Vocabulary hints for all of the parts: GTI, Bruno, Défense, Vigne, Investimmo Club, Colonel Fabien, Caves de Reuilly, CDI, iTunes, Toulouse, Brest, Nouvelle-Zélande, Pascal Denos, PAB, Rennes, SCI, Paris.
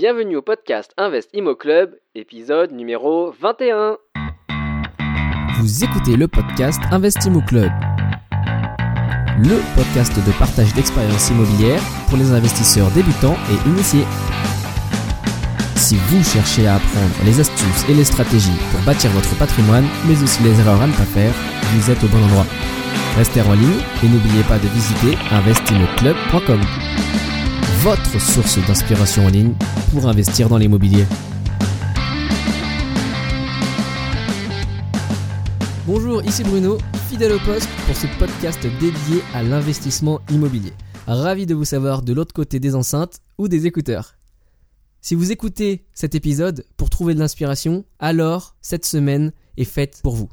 Bienvenue au podcast Investimmo Club, épisode numéro 21. Vous écoutez le podcast Investimmo Club, le podcast de partage d'expériences immobilières pour les investisseurs débutants et initiés. Si vous cherchez à apprendre les astuces et les stratégies pour bâtir votre patrimoine, mais aussi les erreurs à ne pas faire, vous êtes au bon endroit. Restez en ligne et n'oubliez pas de visiter investimmoclub.com, votre source d'inspiration en ligne pour investir dans l'immobilier. Bonjour, ici Bruno, fidèle au poste pour ce podcast dédié à l'investissement immobilier. Ravi de vous savoir de l'autre côté des enceintes ou des écouteurs. Si vous écoutez cet épisode pour trouver de l'inspiration, alors cette semaine est faite pour vous.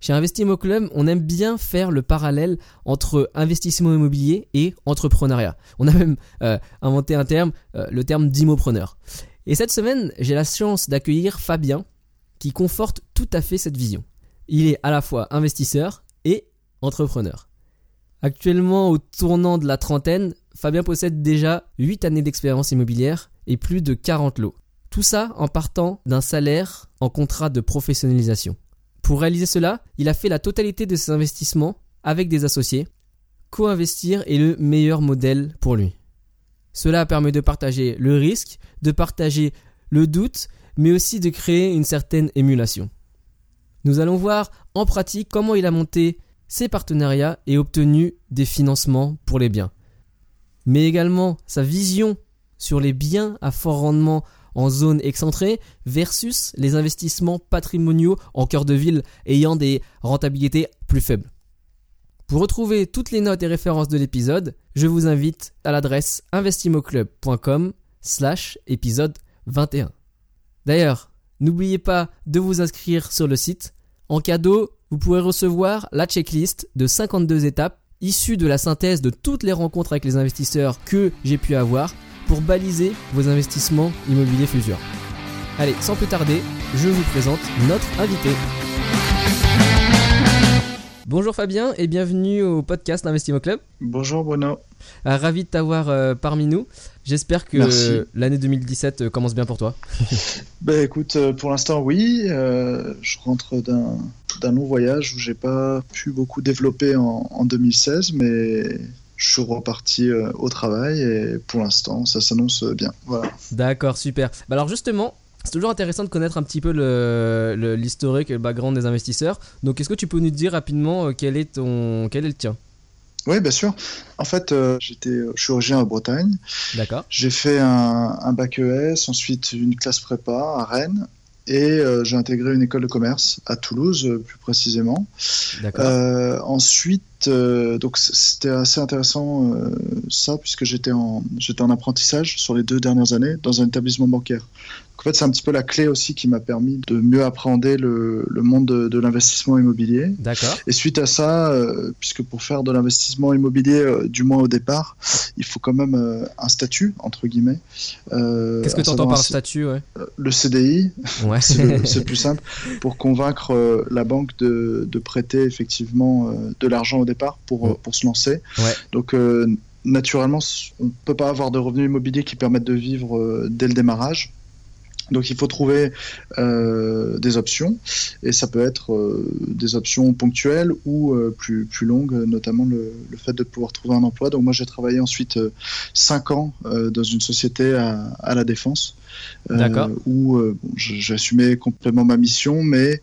Chez Investimmo Club, on aime bien faire le parallèle entre investissement immobilier et entrepreneuriat. On a même inventé un terme, le terme d'immopreneur. Et cette semaine, j'ai la chance d'accueillir Fabien qui conforte tout à fait cette vision. Il est à la fois investisseur et entrepreneur. Actuellement au tournant de la trentaine, Fabien possède déjà 8 années d'expérience immobilière et plus de 40 lots. Tout ça en partant d'un salaire en contrat de professionnalisation. Pour réaliser cela, il a fait la totalité de ses investissements avec des associés. Co-investir est le meilleur modèle pour lui. Cela permet de partager le risque, de partager le doute, mais aussi de créer une certaine émulation. Nous allons voir en pratique comment il a monté ses partenariats et obtenu des financements pour les biens. Mais également sa vision sur les biens à fort rendement en zone excentrée versus les investissements patrimoniaux en cœur de ville ayant des rentabilités plus faibles. Pour retrouver toutes les notes et références de l'épisode, je vous invite à l'adresse investimoclub.com/épisode 21. D'ailleurs, n'oubliez pas de vous inscrire sur le site. En cadeau, vous pourrez recevoir la checklist de 52 étapes issue de la synthèse de toutes les rencontres avec les investisseurs que j'ai pu avoir pour baliser vos investissements immobiliers futurs. Allez, sans plus tarder, je vous présente notre invité. Bonjour Fabien et bienvenue au podcast Investimmo Club. Bonjour Bruno. Ravi de t'avoir parmi nous. J'espère que l'année 2017 commence bien pour toi. Ben écoute, pour l'instant oui. Je rentre d'un long voyage où j'ai pas pu beaucoup développer en 2016, mais je suis reparti au travail et pour l'instant ça s'annonce bien. Voilà. D'accord, super. Ben alors justement, c'est toujours intéressant de connaître un petit peu l'historique et le background des investisseurs. Donc, est-ce que tu peux nous dire rapidement quel est le tien ? Oui, bien sûr. En fait, je suis originaire de Bretagne. D'accord. J'ai fait un bac ES, ensuite une classe prépa à Rennes. Et j'ai intégré une école de commerce à Toulouse, plus précisément. D'accord. Ensuite, donc c'était assez intéressant ça, puisque j'étais en apprentissage sur les 2 dernières années dans un établissement bancaire. Donc, en fait, c'est un petit peu la clé aussi qui m'a permis de mieux appréhender le monde de l'investissement immobilier. D'accord. Et suite à ça, puisque pour faire de l'investissement immobilier, du moins au départ, il faut quand même un statut, entre guillemets. Qu'est-ce que tu entends par statut, ouais. Le CDI. Ouais. C'est plus simple pour convaincre la banque de prêter effectivement de l'argent au départ pour se lancer. Ouais. Donc naturellement, on ne peut pas avoir de revenus immobiliers qui permettent de vivre dès le démarrage. Donc il faut trouver des options et ça peut être des options ponctuelles ou plus longues, notamment le fait de pouvoir trouver un emploi. Donc moi j'ai travaillé ensuite 5 ans dans une société à la Défense. D'accord. Où j'assumais complètement ma mission, mais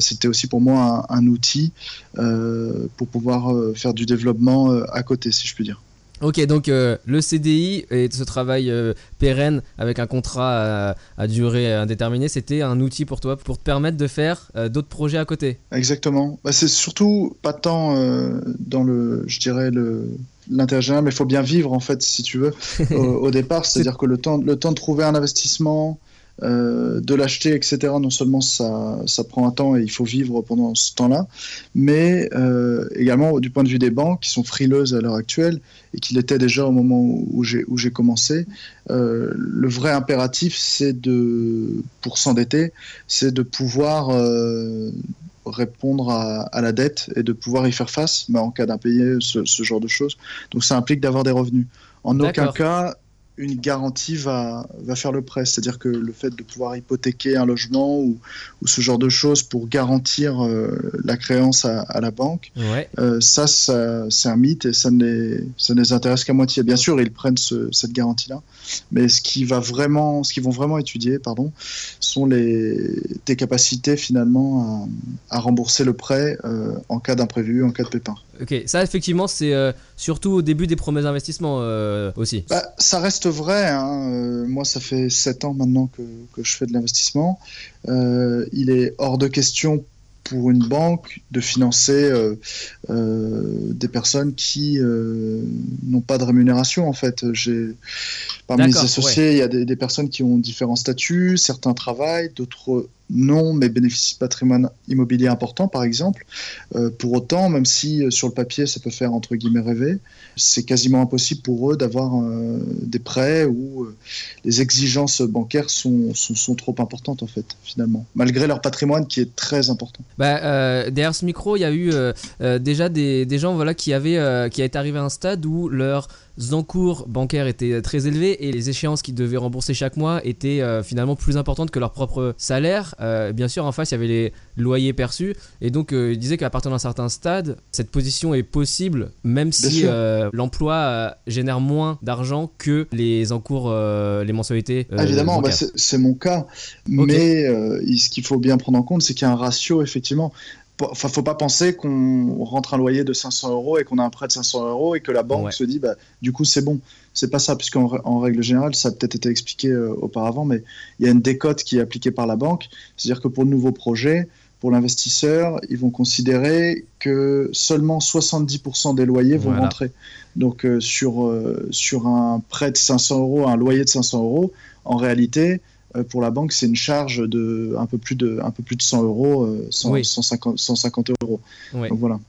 c'était aussi pour moi un outil pour pouvoir faire du développement à côté, si je puis dire. Ok, donc le CDI et ce travail pérenne avec un contrat à durée indéterminée, c'était un outil pour toi pour te permettre de faire d'autres projets à côté. Exactement. Bah, c'est surtout pas tant dans l'intérêt général, mais il faut bien vivre en fait, si tu veux, au départ. C'est-à-dire que le temps de trouver un investissement, de l'acheter, etc. Non seulement ça prend un temps et il faut vivre pendant ce temps-là, mais également du point de vue des banques qui sont frileuses à l'heure actuelle et qui l'étaient déjà au moment où j'ai commencé. Le vrai impératif, pour s'endetter, c'est de pouvoir répondre à la dette et de pouvoir y faire face, mais en cas d'impayé, ce genre de choses. Donc ça implique d'avoir des revenus. En D'accord. aucun cas une garantie va faire le prêt. C'est-à-dire que le fait de pouvoir hypothéquer un logement ou ce genre de choses pour garantir la créance à la banque, ouais. ça c'est un mythe et ça ne les intéresse qu'à moitié. Bien sûr, ils prennent cette garantie-là, mais ce qu'ils vont vraiment étudier, sont tes capacités finalement à rembourser le prêt en cas d'imprévu, en cas de pépin. Ok, ça effectivement c'est surtout au début des premiers investissements aussi. Bah, ça reste vrai, hein. Moi ça fait 7 ans maintenant que je fais de l'investissement. Il est hors de question pour une banque de financer des personnes qui n'ont pas de rémunération en fait. Parmi les associés, il y a des personnes qui ont différents statuts, certains travaillent, d'autres non, mais bénéficient de patrimoine immobilier important par exemple. Pour autant, même si sur le papier ça peut faire entre guillemets rêver, c'est quasiment impossible pour eux d'avoir des prêts où les exigences bancaires sont trop importantes en fait finalement, malgré leur patrimoine qui est très important. Derrière ce micro, il y a eu déjà des gens qui étaient arrivés à un stade où leurs encours bancaires étaient très élevés et les échéances qu'ils devaient rembourser chaque mois étaient finalement plus importantes que leur propre salaire. Bien sûr, en face, il y avait les loyers perçus et donc ils disaient qu'à partir d'un certain stade, cette position est possible même si l'emploi génère moins d'argent que les encours, les mensualités. Évidemment, c'est mon cas, mais ce qu'il faut bien prendre en compte, c'est qu'il y a un ratio effectivement. Enfin, faut pas penser qu'on rentre un loyer de 500 € et qu'on a un prêt de 500 € et que la banque se dit du coup c'est bon. C'est pas ça, puisqu'en règle générale, ça a peut-être été expliqué auparavant, mais il y a une décote qui est appliquée par la banque. C'est-à-dire que pour de nouveaux projets, pour l'investisseur, ils vont considérer que seulement 70% des loyers vont rentrer. Donc sur un prêt de 500 €, un loyer de 500 €, en réalité, pour la banque, c'est une charge de un peu plus de 100 €, 150 €. Oui. Donc voilà.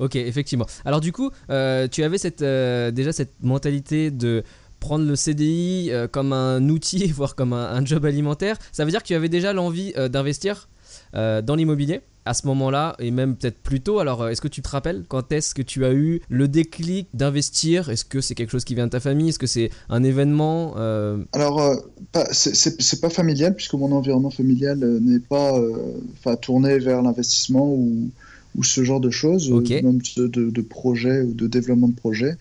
Ok, effectivement. Alors du coup, tu avais cette mentalité de prendre le CDI comme un outil, voire comme un job alimentaire. Ça veut dire que tu avais déjà l'envie d'investir dans l'immobilier à ce moment-là et même peut-être plus tôt. Alors, est-ce que tu te rappelles quand est-ce que tu as eu le déclic d'investir? Est-ce que c'est quelque chose qui vient de ta famille? Est-ce que c'est un événement? Alors, c'est pas familial puisque mon environnement familial n'est pas tourné vers l'investissement ou ce genre de choses, même de projets ou de développement de projets.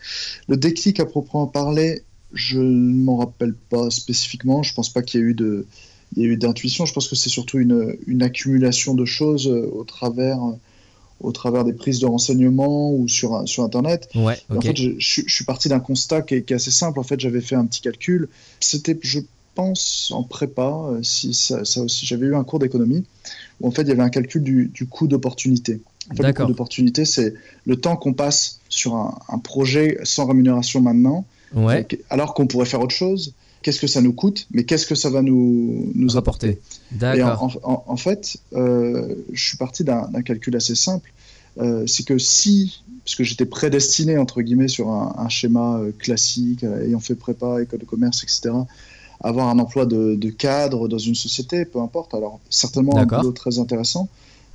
Le déclic à proprement parler, je ne m'en rappelle pas spécifiquement. Je pense pas qu'il y ait eu d'intuition. Je pense que c'est surtout une accumulation de choses au travers des prises de renseignements ou sur Internet. Ouais, okay. En fait, je suis parti d'un constat qui est assez simple. En fait, j'avais fait un petit calcul. C'était, je pense, en prépa, si ça aussi, j'avais eu un cours d'économie où en fait, il y avait un calcul du coût d'opportunité. En fait, le coût d'opportunité, c'est le temps qu'on passe sur un projet sans rémunération maintenant, alors qu'on pourrait faire autre chose. Qu'est-ce que ça nous coûte, mais qu'est-ce que ça va nous apporter. D'accord. Et en fait, je suis parti d'un calcul assez simple. C'est que parce que j'étais prédestiné, entre guillemets, sur un schéma classique, ayant fait prépa, école de commerce, etc., avoir un emploi de cadre dans une société, peu importe. Alors, certainement un boulot très intéressant,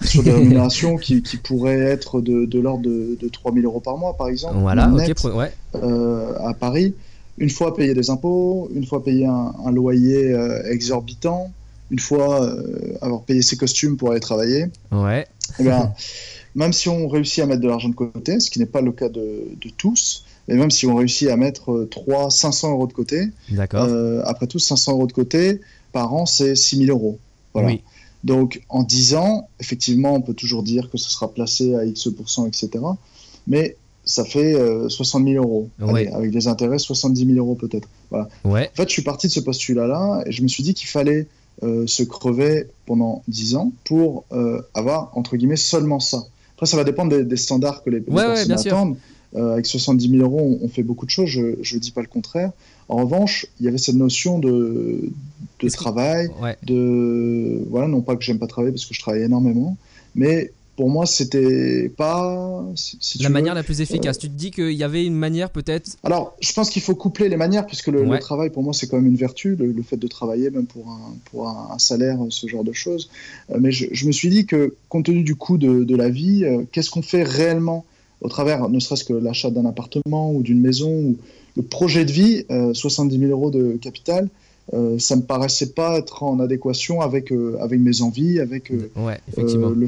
sur des rémunérations qui pourraient être de l'ordre de 3 000 € par mois, par exemple, à Paris. Une fois payer des impôts, une fois payer un loyer exorbitant, une fois avoir payé ses costumes pour aller travailler. Ouais. Et ben, même si on réussit à mettre de l'argent de côté, ce qui n'est pas le cas de tous, et même si on réussit à mettre 500 € de côté, après tout, 500 € de côté, par an, c'est 6 000 €. Voilà. Oui. Donc, en 10 ans, effectivement, on peut toujours dire que ce sera placé à X%, etc. Mais ça fait 60 000 €. Allez, avec des intérêts, 70 000 € peut-être. Voilà. Ouais. En fait, je suis parti de ce postulat-là et je me suis dit qu'il fallait se crever pendant 10 ans pour avoir, entre guillemets, seulement ça. Après, ça va dépendre des standards que les personnes attendent. Avec 70 000 €, on fait beaucoup de choses, je ne dis pas le contraire. En revanche, il y avait cette notion de travail, non pas que j'aime pas travailler parce que je travaille énormément, mais pour moi, c'était pas la manière la plus efficace. Tu te dis qu'il y avait une manière peut-être. Alors, je pense qu'il faut coupler les manières, puisque le travail, pour moi, c'est quand même une vertu, le fait de travailler, même pour un salaire, ce genre de choses. Mais je me suis dit que, compte tenu du coût de la vie, qu'est-ce qu'on fait réellement au travers ne serait-ce que l'achat d'un appartement ou d'une maison ou le projet de vie, 70 000 euros de capital, ça me paraissait pas être en adéquation avec mes envies, avec le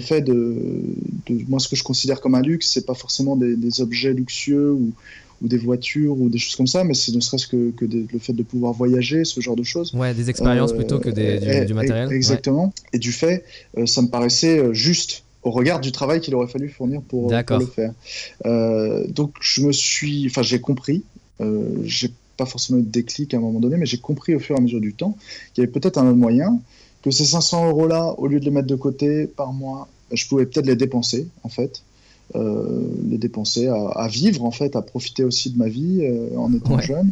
fait de moi, ce que je considère comme un luxe, c'est pas forcément des objets luxueux ou des voitures ou des choses comme ça, mais c'est ne serait-ce que le fait de pouvoir voyager, ce genre de choses. Ouais, des expériences plutôt que du matériel. Exactement. Ouais. Et du fait, ça me paraissait juste au regard du travail qu'il aurait fallu fournir pour le faire. Donc j'ai compris. J'ai pas forcément eu de déclic à un moment donné, mais j'ai compris au fur et à mesure du temps qu'il y avait peut-être un autre moyen, que ces 500 euros-là, au lieu de les mettre de côté par mois, je pouvais peut-être les dépenser, en fait. Les dépenser à vivre, en fait, à profiter aussi de ma vie en étant jeune.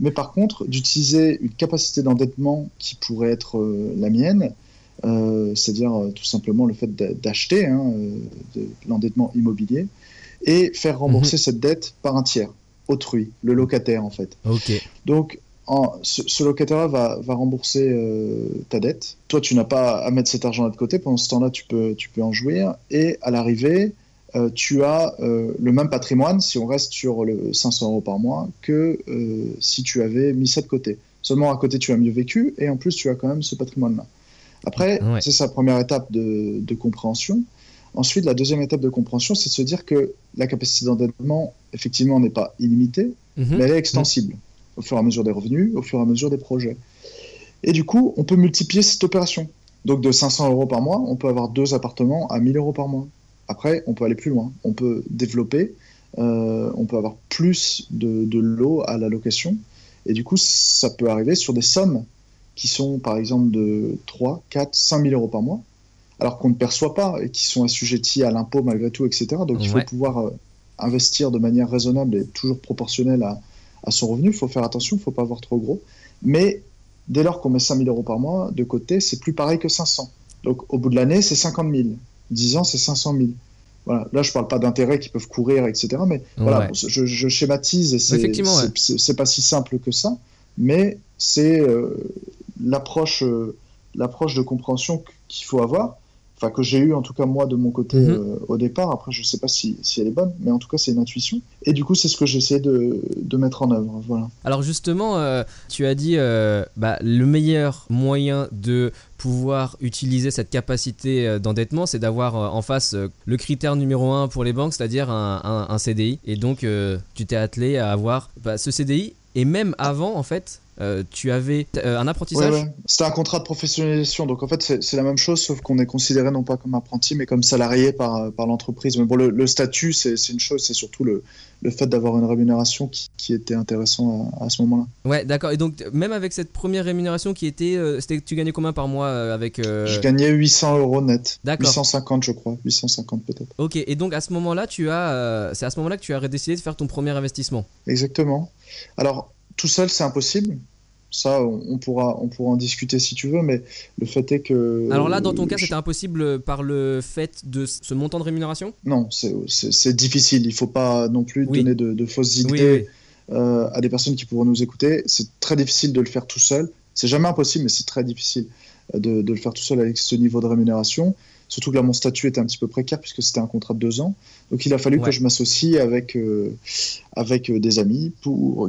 Mais par contre, d'utiliser une capacité d'endettement qui pourrait être la mienne, c'est-à-dire tout simplement le fait d'acheter de l'endettement immobilier et faire rembourser cette dette par un tiers, autrui, le locataire, en fait. Okay. Donc, ce locataire-là va rembourser ta dette. Toi, tu n'as pas à mettre cet argent-là de côté. Pendant ce temps-là, tu peux en jouir. Et à l'arrivée, tu as le même patrimoine, si on reste sur le 500 euros par mois, que si tu avais mis ça de côté. Seulement, à côté, tu as mieux vécu, et en plus, tu as quand même ce patrimoine-là. Après, c'est sa première étape de compréhension. Ensuite, la deuxième étape de compréhension, c'est de se dire que la capacité d'endettement, effectivement, n'est pas illimitée, mais elle est extensible au fur et à mesure des revenus, au fur et à mesure des projets. Et du coup, on peut multiplier cette opération. Donc, de 500 euros par mois, on peut avoir 2 appartements à 1000 euros par mois. Après, on peut aller plus loin, on peut développer, on peut avoir plus de lots à la location. Et du coup, ça peut arriver sur des sommes qui sont, par exemple, de 3, 4, 5 000 euros par mois, alors qu'on ne perçoit pas et qui sont assujettis à l'impôt malgré tout, etc. Donc, il faut pouvoir investir de manière raisonnable et toujours proportionnelle à son revenu. Il faut faire attention, il ne faut pas avoir trop gros. Mais dès lors qu'on met 5 000 euros par mois de côté, c'est plus pareil que 500. Donc, au bout de l'année, c'est 50 000. 10 ans, c'est 500 000. Voilà. Là, je ne parle pas d'intérêts qui peuvent courir, etc. Mais voilà, je schématise et c'est pas si simple que ça. Mais c'est l'approche de compréhension qu'il faut avoir, enfin que j'ai eue en tout cas moi de mon côté au départ. Après, je ne sais pas si elle est bonne, mais en tout cas, c'est une intuition. Et du coup, c'est ce que j'essaie de mettre en œuvre. Voilà. Alors justement, tu as dit le meilleur moyen de pouvoir utiliser cette capacité d'endettement, c'est d'avoir en face le critère numéro 1 pour les banques, c'est-à-dire un CDI. Et donc, tu t'es attelé à avoir ce CDI. Et même avant, en fait, tu avais un apprentissage. Ouais. C'était un contrat de professionnalisation. Donc, en fait, c'est la même chose, sauf qu'on est considéré non pas comme apprenti, mais comme salarié par l'entreprise. Mais bon, le statut, c'est une chose. C'est surtout le fait d'avoir une rémunération qui était intéressant à ce moment-là. Ouais, d'accord. Et donc, même avec cette première rémunération qui était... tu gagnais combien par mois avec... Je gagnais 800 euros net. D'accord. 850, je crois. 850 peut-être. Ok. Et donc, à ce moment-là, c'est à ce moment-là que tu as décidé de faire ton premier investissement. Exactement. Alors, tout seul, c'est impossible. Ça, on pourra en discuter si tu veux, mais le fait est que... Alors là, dans ton cas, c'était impossible par le fait de ce montant de rémunération ? Non, c'est difficile. Il ne faut pas non plus donner de fausses idées à des personnes qui pourront nous écouter. C'est très difficile de le faire tout seul. C'est jamais impossible, mais c'est très difficile de le faire tout seul avec ce niveau de rémunération. Surtout que là, mon statut était un petit peu précaire puisque c'était un contrat de 2 ans. Donc, il a fallu que je m'associe avec des amis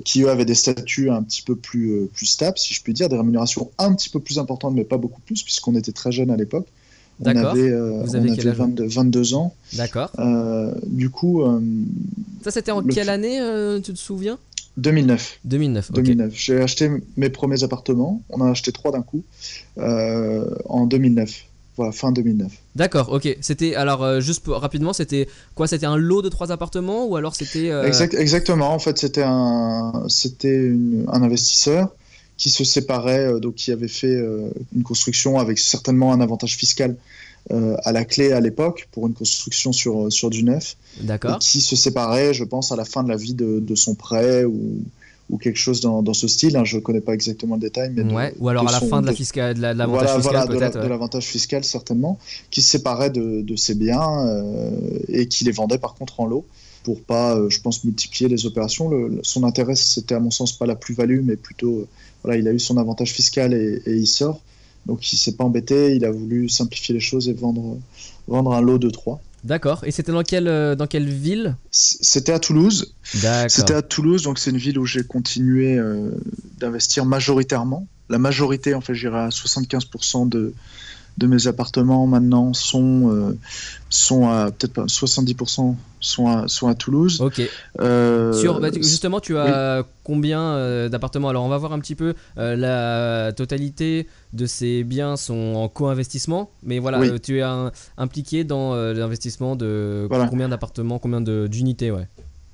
qui, eux, avaient des statuts un petit peu plus stables, si je puis dire, des rémunérations un petit peu plus importantes, mais pas beaucoup plus, puisqu'on était très jeunes à l'époque. D'accord. On avait 22 ans. D'accord. Du coup... ça, c'était en quelle année, tu te souviens ? 2009. Okay. 2009. J'ai acheté mes premiers appartements. On a acheté 3 d'un coup en 2009. Voilà, fin 2009. D'accord, ok. C'était, alors, rapidement, c'était quoi ? C'était un lot de 3 appartements ou alors c'était... Exactement. En fait, c'était un investisseur qui se séparait, donc qui avait fait une construction avec certainement un avantage fiscal à la clé à l'époque pour une construction sur du neuf. D'accord. Et qui se séparait, je pense, à la fin de la vie de son prêt ou quelque chose dans ce style, je ne connais pas exactement le détail. Mais ou alors à la fin de l'avantage fiscal, peut-être. De l'avantage fiscal, certainement, qui se séparait de ses biens et qui les vendait par contre en lot pour pas, je pense, multiplier les opérations. Son intérêt, c'était à mon sens pas la plus-value, mais plutôt, il a eu son avantage fiscal et il sort. Donc, il ne s'est pas embêté, il a voulu simplifier les choses et vendre un lot de 3. D'accord. Et c'était dans quelle ville ? C'était à Toulouse. D'accord. C'était à Toulouse, donc c'est une ville où j'ai continué d'investir majoritairement. La majorité, en fait, j'irai à 75% de mes appartements maintenant sont à peut-être pas 70% sont à Toulouse. Ok. Justement, tu as combien d'appartements ? Alors, on va voir un petit peu. La totalité de ces biens sont en co-investissement, mais voilà, tu es impliqué dans l'investissement de combien d'appartements, combien d'unités, ouais.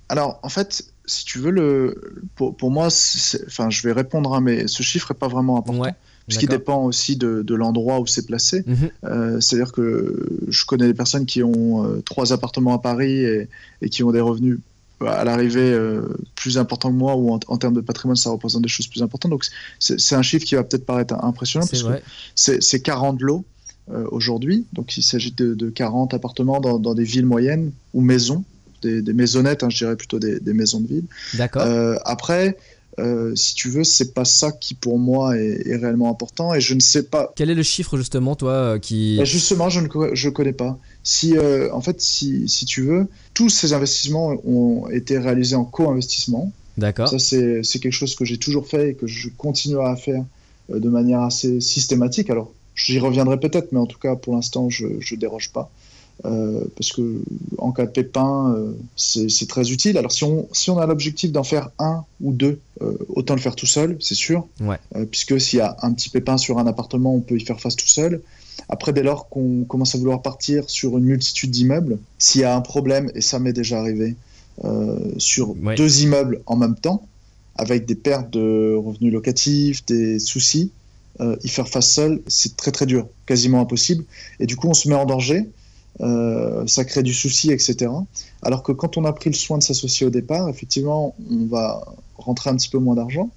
Alors, en fait, si tu veux, pour moi, je vais répondre, mais ce chiffre n'est pas vraiment important. Ouais. Puisqu'il dépend aussi de l'endroit où c'est placé. Mmh. C'est-à-dire que je connais des personnes qui ont 3 appartements à Paris et qui ont des revenus à l'arrivée plus importants que moi, ou en termes de patrimoine, ça représente des choses plus importantes. Donc c'est un chiffre qui va peut-être paraître impressionnant, parce que c'est 40 lots aujourd'hui. Donc il s'agit de 40 appartements dans des villes moyennes ou maisons, des maisonnettes, je dirais plutôt des maisons de ville. D'accord. Après... si tu veux, c'est pas ça qui pour moi est réellement important, et je ne sais pas. Quel est le chiffre justement, toi, qui... Et justement, je connais pas. Si tu veux, tous ces investissements ont été réalisés en co-investissement. D'accord. Ça, c'est quelque chose que j'ai toujours fait et que je continuerai à faire de manière assez systématique. Alors, j'y reviendrai peut-être, mais en tout cas, pour l'instant, je déroge pas. Parce que en cas de pépin, c'est très utile. Alors si on a l'objectif d'en faire 1 ou 2, autant le faire tout seul, c'est sûr. Ouais. Puisque s'il y a un petit pépin sur un appartement, on peut y faire face tout seul. Après, dès lors qu'on commence à vouloir partir sur une multitude d'immeubles, s'il y a un problème, et ça m'est déjà arrivé, sur 2 immeubles en même temps, avec des pertes de revenus locatifs, des soucis, y faire face seul, c'est très très dur, quasiment impossible. Et du coup, on se met en danger. Ça crée du souci, etc. Alors que quand on a pris le soin de s'associer au départ, effectivement, on va rentrer un petit peu moins d'argent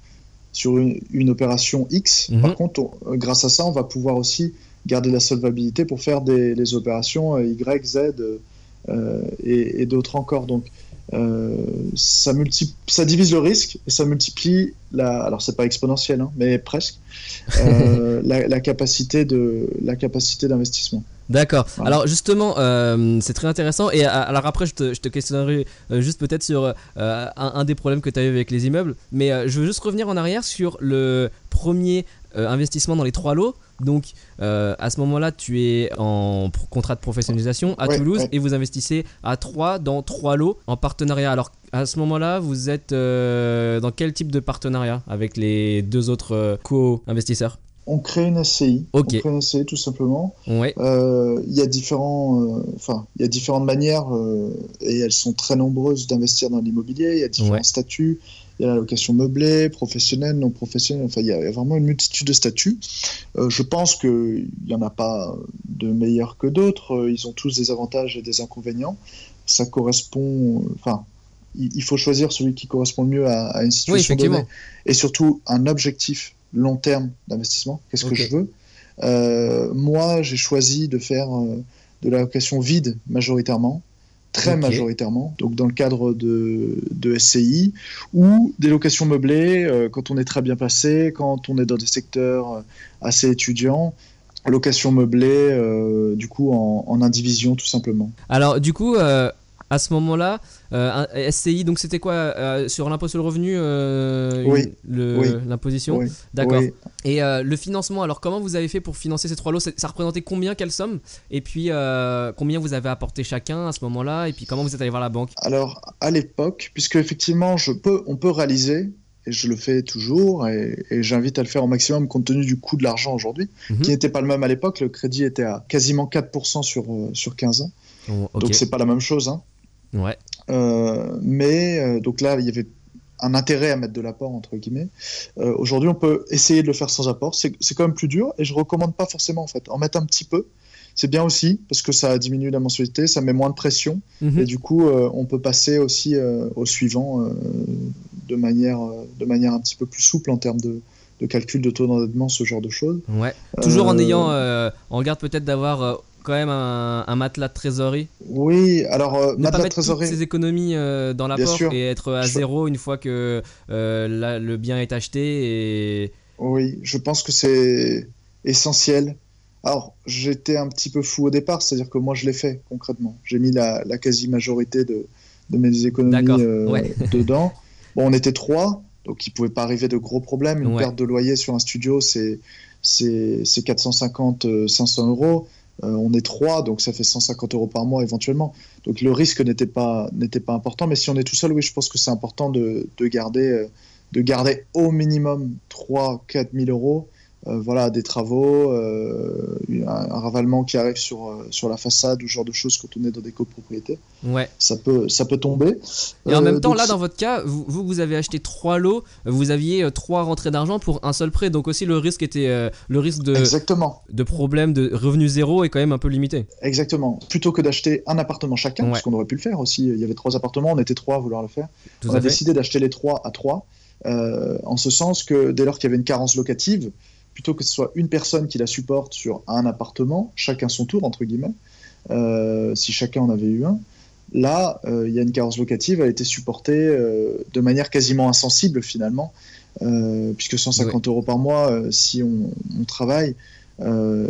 sur une opération X. Par contre, grâce à ça, on va pouvoir aussi garder la solvabilité pour faire les opérations Y, Z et d'autres encore. Donc, ça divise le risque et ça multiplie alors c'est pas exponentiel, mais presque, la capacité d'investissement. D'accord. Voilà. Alors justement, c'est très intéressant. Et alors après, je te questionnerai juste peut-être sur un des problèmes que tu as eu avec les immeubles. Mais je veux juste revenir en arrière sur le premier investissement dans les 3 lots. Donc à ce moment-là, tu es en contrat de professionnalisation à Toulouse et vous investissez à 3 dans 3 lots en partenariat. Alors à ce moment-là, vous êtes dans quel type de partenariat avec les 2 autres co-investisseurs ? On crée une SCI, tout simplement. Il y a différentes manières et elles sont très nombreuses d'investir dans l'immobilier. Il y a différents statuts. Il y a la location meublée, professionnelle, non professionnelle. Enfin, il y a vraiment une multitude de statuts. Je pense qu'il n'y en a pas de meilleurs que d'autres. Ils ont tous des avantages et des inconvénients. Ça correspond... il faut choisir celui qui correspond le mieux à une situation donnée. Et surtout, un objectif long terme d'investissement. Qu'est-ce que je veux ? Moi, j'ai choisi de faire de la location vide majoritairement, très majoritairement, donc dans le cadre de SCI, ou des locations meublées, quand on est très bien placé, quand on est dans des secteurs assez étudiants. Location meublée, du coup, en indivision, tout simplement. Alors, du coup... À ce moment-là, SCI, donc c'était quoi sur l'impôt sur le revenu, l'imposition, d'accord. Oui. Et le financement, alors comment vous avez fait pour financer ces 3 lots ? Ça représentait combien, quelle somme ? Et puis combien vous avez apporté chacun à ce moment-là ? Et puis comment vous êtes allé voir la banque ? Alors à l'époque, puisque effectivement on peut réaliser, et je le fais toujours, et j'invite à le faire au maximum compte tenu du coût de l'argent aujourd'hui, qui n'était pas le même à l'époque. Le crédit était à quasiment 4% sur 15 ans, donc c'est pas la même chose, Ouais. Donc là, il y avait un intérêt à mettre de l'apport, entre guillemets. Aujourd'hui, on peut essayer de le faire sans apport. C'est quand même plus dur et je ne recommande pas forcément, en fait. En mettre un petit peu, c'est bien aussi parce que ça diminue la mensualité, ça met moins de pression et du coup, on peut passer aussi au suivant de manière un petit peu plus souple en termes de calcul de taux d'endettement, ce genre de choses. Ouais. Toujours en ayant en garde peut-être d'avoir... quand même un matelas de trésorerie. Oui, alors matelas de trésorerie. Toutes ces économies dans l'apport et être à zéro une fois que le bien est acheté. Oui, je pense que c'est essentiel Alors, j'étais un petit peu fou au départ, c'est-à-dire que moi, je l'ai fait concrètement. J'ai mis la quasi-majorité de mes économies dedans. Bon, on était 3, donc il ne pouvait pas arriver de gros problèmes. Une perte de loyer sur un studio, c'est 450-500 €. On est 3, donc ça fait 150 € par mois éventuellement. Donc le risque n'était pas important. Mais si on est tout seul, oui, je pense que c'est important de garder au minimum 3 000-4 000 €. Voilà, des travaux, un ravalement qui arrive sur la façade, ou ce genre de choses quand on est dans des copropriétés. Ouais. Ça peut tomber. Et en même temps, là, dans votre cas, vous avez acheté 3 lots, vous aviez 3 rentrées d'argent pour un seul prêt. Donc aussi, le risque était de problème de revenu zéro est quand même un peu limité. Exactement. Plutôt que d'acheter un appartement chacun, parce qu'on aurait pu le faire aussi. Il y avait 3 appartements, on était 3 à vouloir le faire. On a décidé d'acheter les 3 à 3, en ce sens que dès lors qu'il y avait une carence locative, plutôt que ce soit une personne qui la supporte sur un appartement, chacun son tour, entre guillemets, si chacun en avait eu un, là, il y a une carence locative, elle a été supportée de manière quasiment insensible, finalement, puisque 150 € par mois, si on travaille,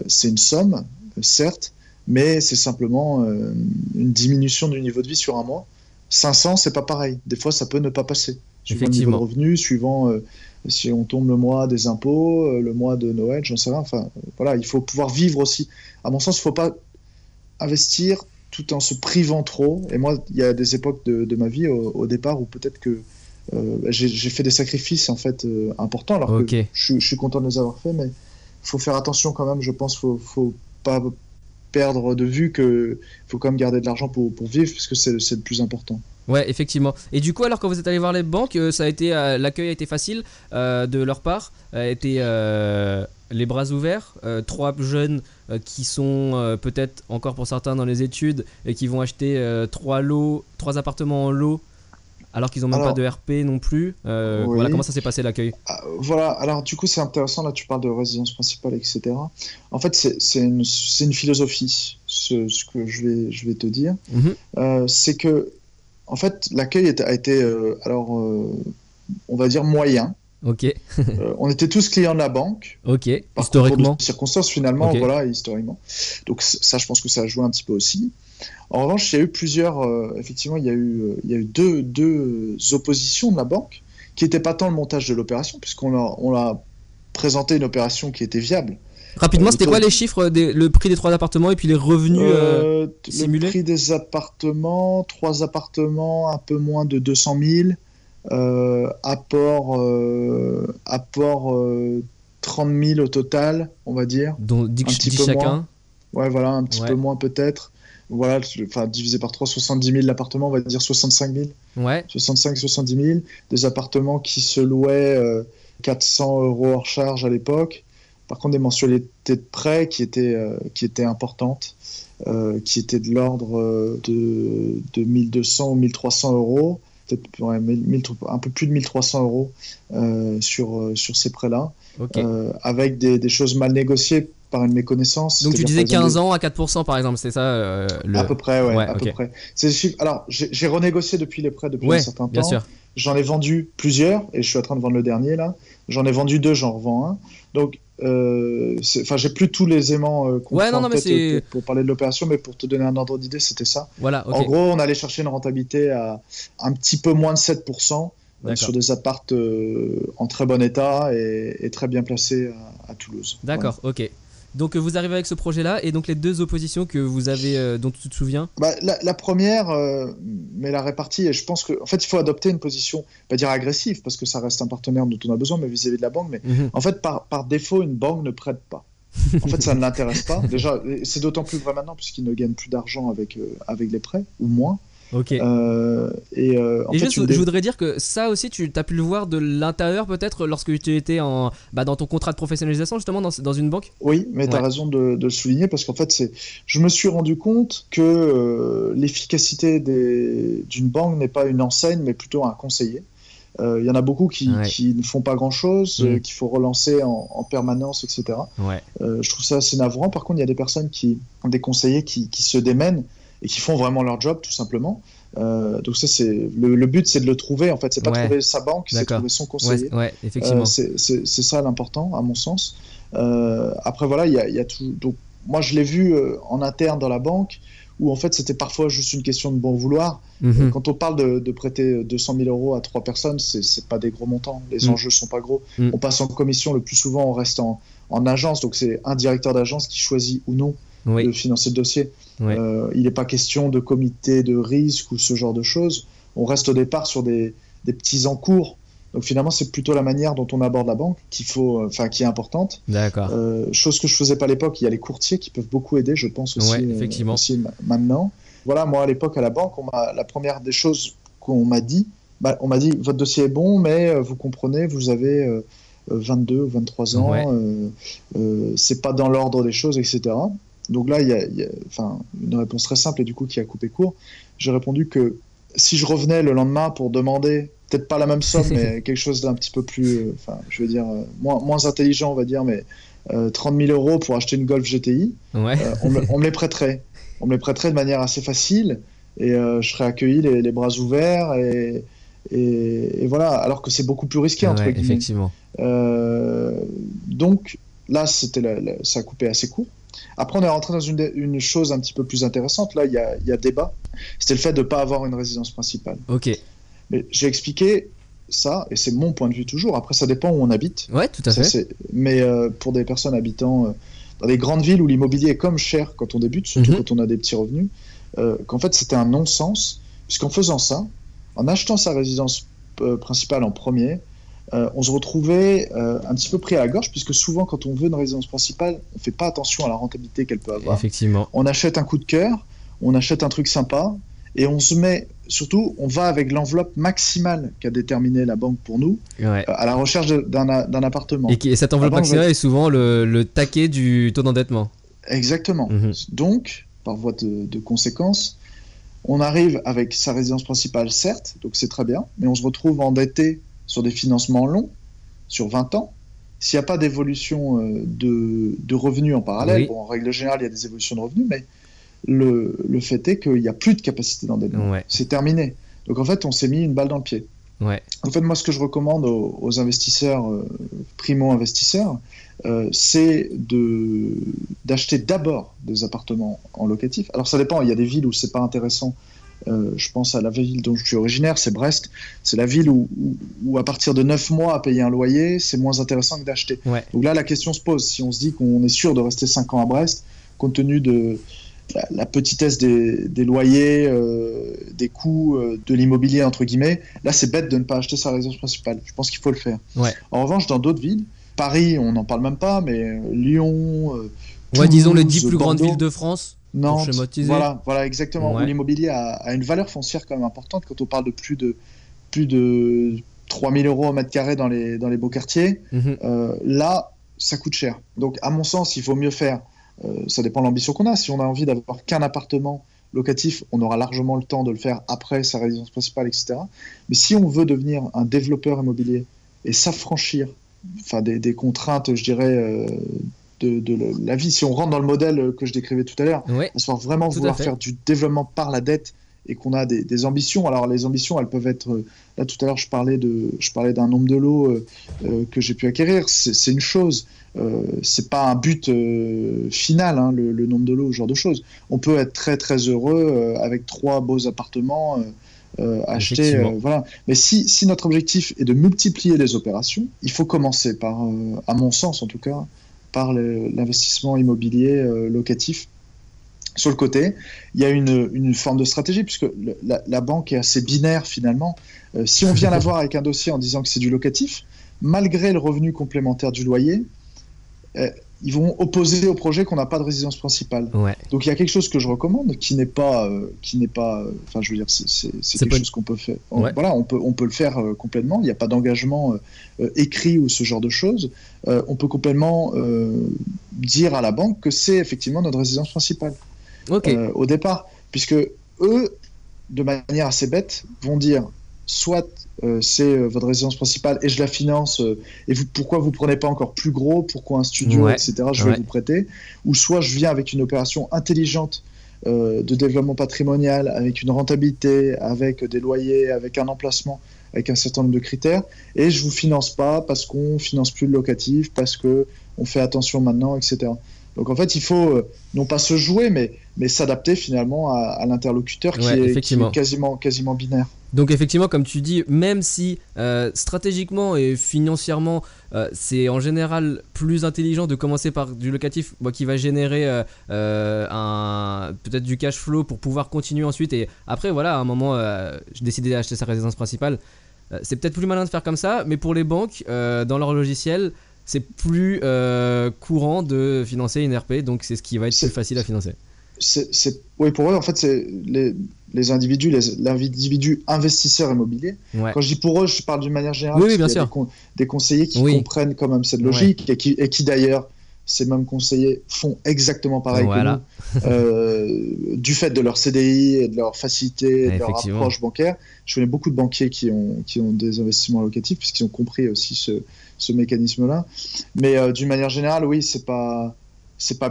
c'est une somme, certes, mais c'est simplement une diminution du niveau de vie sur un mois. 500, c'est pas pareil. Des fois, ça peut ne pas passer. Suivant le niveau de revenu, suivant si on tombe le mois des impôts, le mois de Noël, j'en sais rien. Enfin, voilà, il faut pouvoir vivre aussi. À mon sens, il ne faut pas investir tout en se privant trop. Et moi, il y a des époques de ma vie au départ où peut-être que j'ai fait des sacrifices en fait importants. Alors que je suis content de les avoir faits, mais il faut faire attention quand même. Je pense qu'il ne faut pas perdre de vue qu'il faut quand même garder de l'argent pour vivre, parce que c'est le plus important. Ouais, effectivement. Et du coup, alors quand vous êtes allé voir les banques, l'accueil a été facile de leur part, les bras ouverts, 3 jeunes qui sont peut-être encore pour certains dans les études et qui vont acheter 3 appartements en lot, alors qu'ils n'ont même pas de RP non plus. Voilà, comment ça s'est passé l'accueil ? Voilà, alors du coup c'est intéressant, là tu parles de résidence principale, etc. En fait c'est une philosophie, ce que je vais te dire, c'est que en fait, l'accueil a été, on va dire, moyen. Ok. On était tous clients de la banque. Ok, historiquement. Pour des circonstances, finalement, historiquement. Donc ça, je pense que ça a joué un petit peu aussi. En revanche, il y a eu plusieurs... effectivement, il y a eu deux oppositions de la banque qui n'étaient pas tant le montage de l'opération, puisqu'on a présenté une opération qui était viable. Rapidement, c'était quoi les chiffres, le prix des 3 appartements et puis les revenus simulés ? Le prix des appartements, 3 appartements, un peu moins de 200 000, apport 30 000 au total, on va dire. Donc 10 chacun ? Ouais, voilà, un petit peu moins peut-être. Voilà, enfin, divisé par 3, 70 000 l'appartement, on va dire 65 000. Ouais. 70 000. Des appartements qui se louaient 400 € hors charge à l'époque. Par contre, des mensualités de prêt qui étaient importantes, qui étaient de l'ordre de 1200 ou 1300 €, peut-être un peu plus de 1300 € sur ces prêts-là, avec des choses mal négociées par une méconnaissance. Donc tu disais 15 ans à 4% par exemple, c'est ça À peu près, à peu près. C'est des chiffres. Alors, j'ai renégocié depuis les prêts depuis un certain temps. Bien sûr. J'en ai vendu plusieurs et je suis en train de vendre le dernier là. J'en ai vendu 2, j'en revends un. Donc, j'ai plus tous les aimants pour parler de l'opération, mais pour te donner un ordre d'idée, c'était ça. Voilà, en gros, on allait chercher une rentabilité à un petit peu moins de 7% sur des appartes en très bon état et très bien placés à Toulouse. D'accord, voilà. Ok. Donc vous arrivez avec ce projet-là et donc les 2 oppositions que vous avez, dont tu te souviens. Bah, la première, mais la répartie, et je pense qu'en fait il faut adopter une position, pas dire agressive parce que ça reste un partenaire dont on a besoin, mais vis-à-vis de la banque. Mais en fait par défaut une banque ne prête pas. En fait ça ne l'intéresse pas. Déjà c'est d'autant plus vrai maintenant puisqu'ils ne gagnent plus d'argent avec les prêts ou moins. Ok. Je voudrais dire que ça aussi, tu as pu le voir de l'intérieur peut-être lorsque tu étais dans ton contrat de professionnalisation justement dans une banque. Oui, mais tu as raison de le souligner parce qu'en fait, je me suis rendu compte que l'efficacité d'une banque n'est pas une enseigne mais plutôt un conseiller. Il y en a beaucoup qui ne font pas grand-chose, qu'il faut relancer en permanence, etc. Ouais. Je trouve ça assez navrant. Par contre, il y a des personnes des conseillers qui se démènent et qui font vraiment leur job tout simplement. Donc ça c'est le but, c'est de le trouver en fait, c'est pas trouver sa banque, c'est trouver son conseiller. C'est ça l'important à mon sens. Après voilà, il y a tout. Donc moi je l'ai vu en interne dans la banque, où en fait c'était parfois juste une question de bon vouloir. Mmh. Quand on parle de prêter 200 000 € à 3 personnes, c'est pas des gros montants, les enjeux sont pas gros. On passe en commission le plus souvent, on reste en agence, donc c'est un directeur d'agence qui choisit ou non de financer le dossier. Il n'est pas question de comité de risque ou ce genre de choses. On reste au départ sur des petits encours. Donc finalement, c'est plutôt la manière dont on aborde la banque qui est importante. D'accord. Chose que je faisais pas à l'époque. Il y a les courtiers qui peuvent beaucoup aider, je pense aussi, effectivement. Aussi maintenant. Voilà, moi à l'époque à la banque, la première des choses qu'on m'a dit, on m'a dit votre dossier est bon, mais vous comprenez, vous avez 22 ou 23 ans, c'est pas dans l'ordre des choses, etc. Donc là, il y a une réponse très simple et du coup qui a coupé court. J'ai répondu que si je revenais le lendemain pour demander peut-être pas la même somme, mais quelque chose d'un petit peu plus, moins intelligent, on va dire, mais 30 000 € pour acheter une Golf GTI, on me les prêterait. On me les prêterait de manière assez facile et je serais accueilli les bras ouverts et voilà, alors que c'est beaucoup plus risqué, entre guillemets. Effectivement. Donc là, c'était ça a coupé assez court. Après, on est rentré dans une chose un petit peu plus intéressante. Là, il y a débat. C'était le fait de ne pas avoir une résidence principale. Ok. Mais j'ai expliqué ça, et c'est mon point de vue toujours. Après, ça dépend où on habite. Ouais, tout à fait. Mais pour des personnes habitant dans des grandes villes où l'immobilier est comme cher quand on débute, surtout quand on a des petits revenus, qu'en fait, c'était un non-sens. Puisqu'en faisant ça, en achetant sa résidence principale en premier, on se retrouvait un petit peu pris à la gorge, puisque souvent, quand on veut une résidence principale, on ne fait pas attention à la rentabilité qu'elle peut avoir. Effectivement. On achète un coup de cœur, on achète un truc sympa, et on se met, surtout, on va avec l'enveloppe maximale qu'a déterminée la banque pour nous, à la recherche d'un appartement. Et cette enveloppe maximale est souvent le taquet du taux d'endettement. Exactement. Donc, par voie de conséquence, on arrive avec sa résidence principale, certes, donc c'est très bien, mais on se retrouve endetté sur des financements longs, sur 20 ans. S'il n'y a pas d'évolution de revenus en parallèle, bon, en règle générale, il y a des évolutions de revenus, mais le fait est qu'il n'y a plus de capacité d'endettement. C'est terminé. Donc en fait, on s'est mis une balle dans le pied. En fait, moi, ce que je recommande aux investisseurs, primo-investisseurs, c'est d'acheter d'abord des appartements en locatif. Alors ça dépend, il y a des villes où ce n'est pas intéressant. Je pense à la ville dont je suis originaire, c'est Brest. C'est la ville où à partir de 9 mois à payer un loyer, c'est moins intéressant que d'acheter. Donc là, la question se pose. Si on se dit qu'on est sûr de rester 5 ans à Brest, compte tenu de la petitesse des loyers, des coûts de l'immobilier, entre guillemets, là, c'est bête de ne pas acheter sa résidence principale. Je pense qu'il faut le faire. En revanche, dans d'autres villes, Paris, on n'en parle même pas, mais Lyon, Toulouse, disons les 10 plus grandes villes de France. Nantes, voilà exactement, où l'immobilier a une valeur foncière quand même importante quand on parle de plus de 3 000 € au mètre carré dans les beaux quartiers. Là, ça coûte cher. Donc, à mon sens, il faut mieux faire. Ça dépend de l'ambition qu'on a. Si on a envie d'avoir qu'un appartement locatif, on aura largement le temps de le faire après sa résidence principale, etc. Mais si on veut devenir un développeur immobilier et s'affranchir des contraintes, je dirais, de la vie, si on rentre dans le modèle que je décrivais tout à l'heure, on se va vraiment vouloir faire du développement par la dette et qu'on a des ambitions. Alors les ambitions, elles peuvent être, là tout à l'heure je parlais d'un nombre de lots que j'ai pu acquérir, c'est une chose, c'est pas un but final, hein, le nombre de lots, ce genre de choses. On peut être très très heureux avec 3 beaux appartements achetés, voilà. Mais si notre objectif est de multiplier les opérations, il faut commencer par, à mon sens en tout cas, par l'investissement immobilier locatif. Sur le côté, il y a une forme de stratégie, puisque la banque est assez binaire finalement. Si on vient la voir avec un dossier en disant que c'est du locatif, malgré le revenu complémentaire du loyer, ils vont opposer au projet qu'on n'a pas de résidence principale. Donc il y a quelque chose que je recommande qui n'est pas, je veux dire, c'est quelque chose qu'on peut faire. Voilà, on peut le faire complètement. Il n'y a pas d'engagement écrit ou ce genre de choses. On peut complètement dire à la banque que c'est effectivement notre résidence principale au départ, puisque eux, de manière assez bête, vont dire soit c'est votre résidence principale et je la finance, et vous, pourquoi vous prenez pas encore plus gros, pourquoi un studio, etc. Je vais vous prêter, ou soit je viens avec une opération intelligente de développement patrimonial, avec une rentabilité, avec des loyers, avec un emplacement, avec un certain nombre de critères, et je vous finance pas parce qu'on finance plus le locatif, parce que on fait attention maintenant, etc. Donc en fait, il faut non pas se jouer, mais s'adapter finalement à l'interlocuteur qui est quasiment binaire. Donc effectivement, comme tu dis, même si stratégiquement et financièrement, c'est en général plus intelligent de commencer par du locatif qui va générer peut-être du cash flow pour pouvoir continuer ensuite. Et après, voilà, à un moment, j'ai décidé d'acheter sa résidence principale. C'est peut-être plus malin de faire comme ça, mais pour les banques, dans leur logiciel, c'est plus courant de financer une RP, donc c'est ce qui va être plus facile à financer. Oui, pour eux, en fait, c'est l'individu investisseur immobilier. Ouais. Quand je dis pour eux, je parle d'une manière générale. Oui, bien sûr. Des conseillers qui comprennent quand même cette logique et qui d'ailleurs, ces mêmes conseillers font exactement pareil que nous, du fait de leur CDI et de leur facilité, et de leur approche bancaire. Je connais beaucoup de banquiers qui ont des investissements locatifs puisqu'ils ont compris aussi ce mécanisme-là. Mais d'une manière générale, oui, c'est pas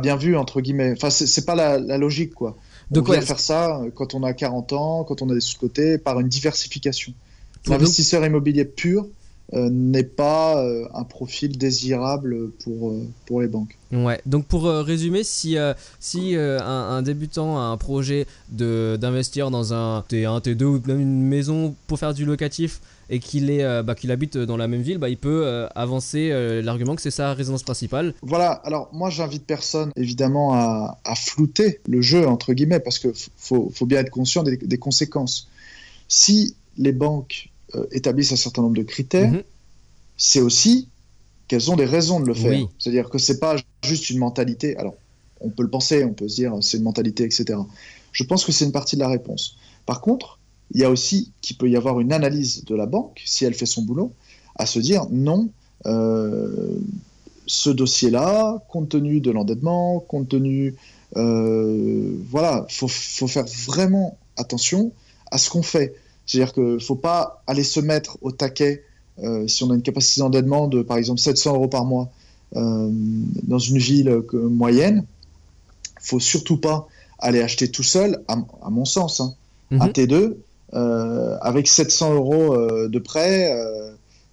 bien vu, entre guillemets. Enfin, c'est pas la logique, quoi. Faire ça quand on a 40 ans, quand on a des sous-côtés, par une diversification. L'investisseur immobilier pur n'est pas un profil désirable pour les banques. Ouais. Donc pour résumer, si un débutant a un projet d'investir dans un T1, T2 ou même une maison pour faire du locatif et qu'il habite dans la même ville, il peut avancer l'argument que c'est sa résidence principale. Voilà, alors moi j'invite personne évidemment à flouter le jeu entre guillemets parce qu'il faut bien être conscient des conséquences. Si les banques établissent un certain nombre de critères, c'est aussi qu'elles ont des raisons de le faire. Oui. C'est-à-dire que c'est pas juste une mentalité. Alors, on peut le penser, on peut se dire c'est une mentalité, etc. Je pense que c'est une partie de la réponse. Par contre, il y a aussi qu'il peut y avoir une analyse de la banque, si elle fait son boulot, à se dire non, ce dossier-là, compte tenu de l'endettement, compte tenu... faut faire vraiment attention à ce qu'on fait. C'est-à-dire qu'il ne faut pas aller se mettre au taquet si on a une capacité d'endettement de, par exemple, 700 € par mois dans une ville moyenne. Il ne faut surtout pas aller acheter tout seul, à mon sens, hein. Un T2 avec 700 € de prêt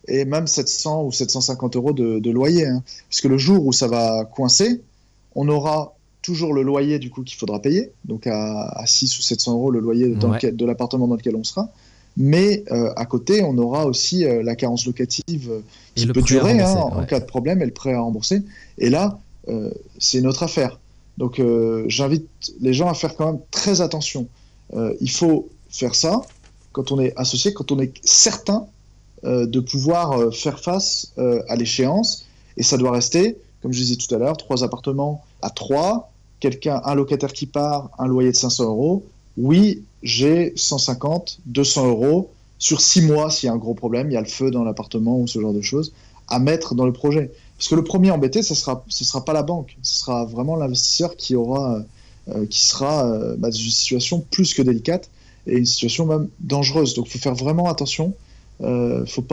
et même 700 ou 750 € de loyer. Hein. Parce que le jour où ça va coincer, on aura toujours le loyer du coup qu'il faudra payer, donc à 6 ou 700 € le loyer de l'appartement dans lequel on sera. Mais à côté, on aura aussi la carence locative qui peut durer en cas de problème et le prêt à rembourser. Et là, c'est une autre affaire. Donc j'invite les gens à faire quand même très attention. Il faut faire ça quand on est associé, quand on est certain de pouvoir faire face à l'échéance. Et ça doit rester, comme je disais tout à l'heure, 3 appartements à 3, un locataire qui part, un loyer de 500 €. Oui, j'ai 150, 200 € sur 6 mois s'il y a un gros problème, il y a le feu dans l'appartement ou ce genre de choses, à mettre dans le projet. Parce que le premier embêté, ce sera pas la banque, ce sera vraiment l'investisseur qui sera dans une situation plus que délicate et une situation même dangereuse. Donc il faut faire vraiment attention, faut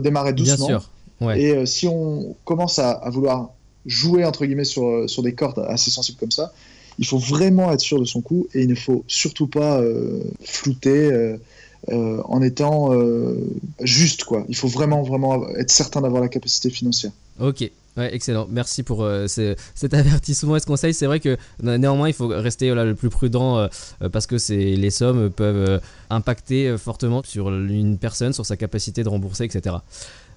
démarrer doucement. Bien sûr. Ouais. Et si on commence à vouloir jouer entre guillemets sur des cordes assez sensibles comme ça, il faut vraiment être sûr de son coup et il ne faut surtout pas flouter en étant juste, quoi. Il faut vraiment, vraiment être certain d'avoir la capacité financière. Ok. Ouais, excellent, merci pour cet avertissement et ce conseil. C'est vrai que néanmoins il faut rester le plus prudent parce que les sommes peuvent impacter fortement sur une personne, sur sa capacité de rembourser, etc.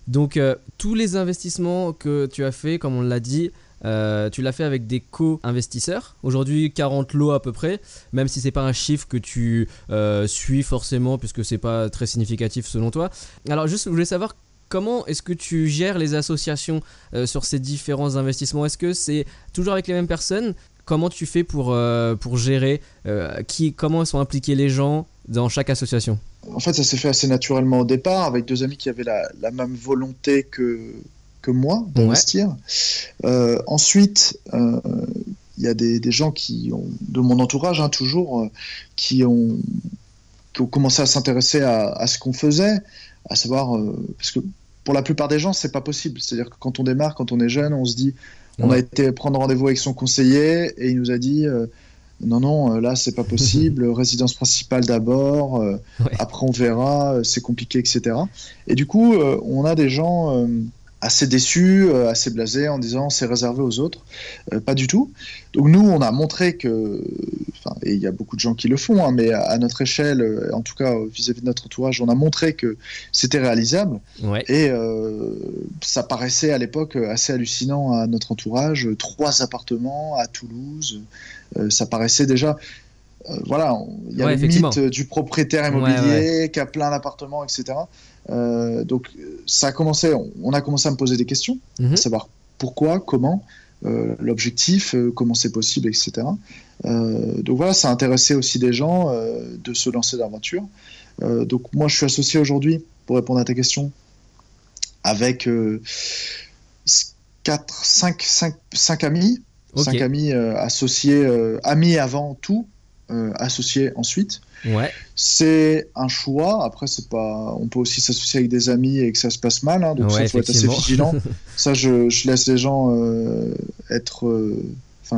Donc tous les investissements que tu as fait, comme on l'a dit, tu l'as fait avec des co-investisseurs. Aujourd'hui 40 lots à peu près, même si c'est pas un chiffre que tu suis forcément puisque c'est pas très significatif selon toi. Alors juste je voulais savoir, comment est-ce que tu gères les associations sur ces différents investissements ? Est-ce que c'est toujours avec les mêmes personnes ? Comment tu fais pour gérer comment sont impliqués les gens dans chaque association ? En fait, ça s'est fait assez naturellement au départ, avec 2 amis qui avaient la même volonté que moi d'investir. Ouais. Ensuite, il y a des gens de mon entourage, hein, toujours, qui ont commencé à s'intéresser à ce qu'on faisait, à savoir, parce que pour la plupart des gens, c'est pas possible. C'est-à-dire que quand on démarre, quand on est jeune, on se dit, on a été prendre rendez-vous avec son conseiller et il nous a dit, non, là c'est pas possible, résidence principale d'abord, après on verra, c'est compliqué, etc. Et du coup, on a des gens assez déçu, assez blasé, en disant c'est réservé aux autres. Pas du tout. Donc nous, on a montré que, et il y a beaucoup de gens qui le font, hein, mais à notre échelle, en tout cas vis-à-vis de notre entourage, on a montré que c'était réalisable. Ouais. Et ça paraissait à l'époque assez hallucinant à notre entourage. 3 appartements à Toulouse, ça paraissait déjà... voilà, il y a le mythe du propriétaire immobilier qui a plein d'appartements, etc. Donc ça a commencé, on a commencé à me poser des questions, à savoir pourquoi, comment, l'objectif, comment c'est possible, etc. Donc voilà, ça a intéressé aussi des gens de se lancer dans l'aventure. Donc moi je suis associé aujourd'hui, pour répondre à ta question, avec 5 amis, okay. 5 amis associés, amis avant tout, associés ensuite. Ouais. C'est un choix. Après, c'est pas... on peut aussi s'associer avec des amis et que ça se passe mal. Hein. Donc, ça, il faut être assez vigilant. Ça, je laisse les gens être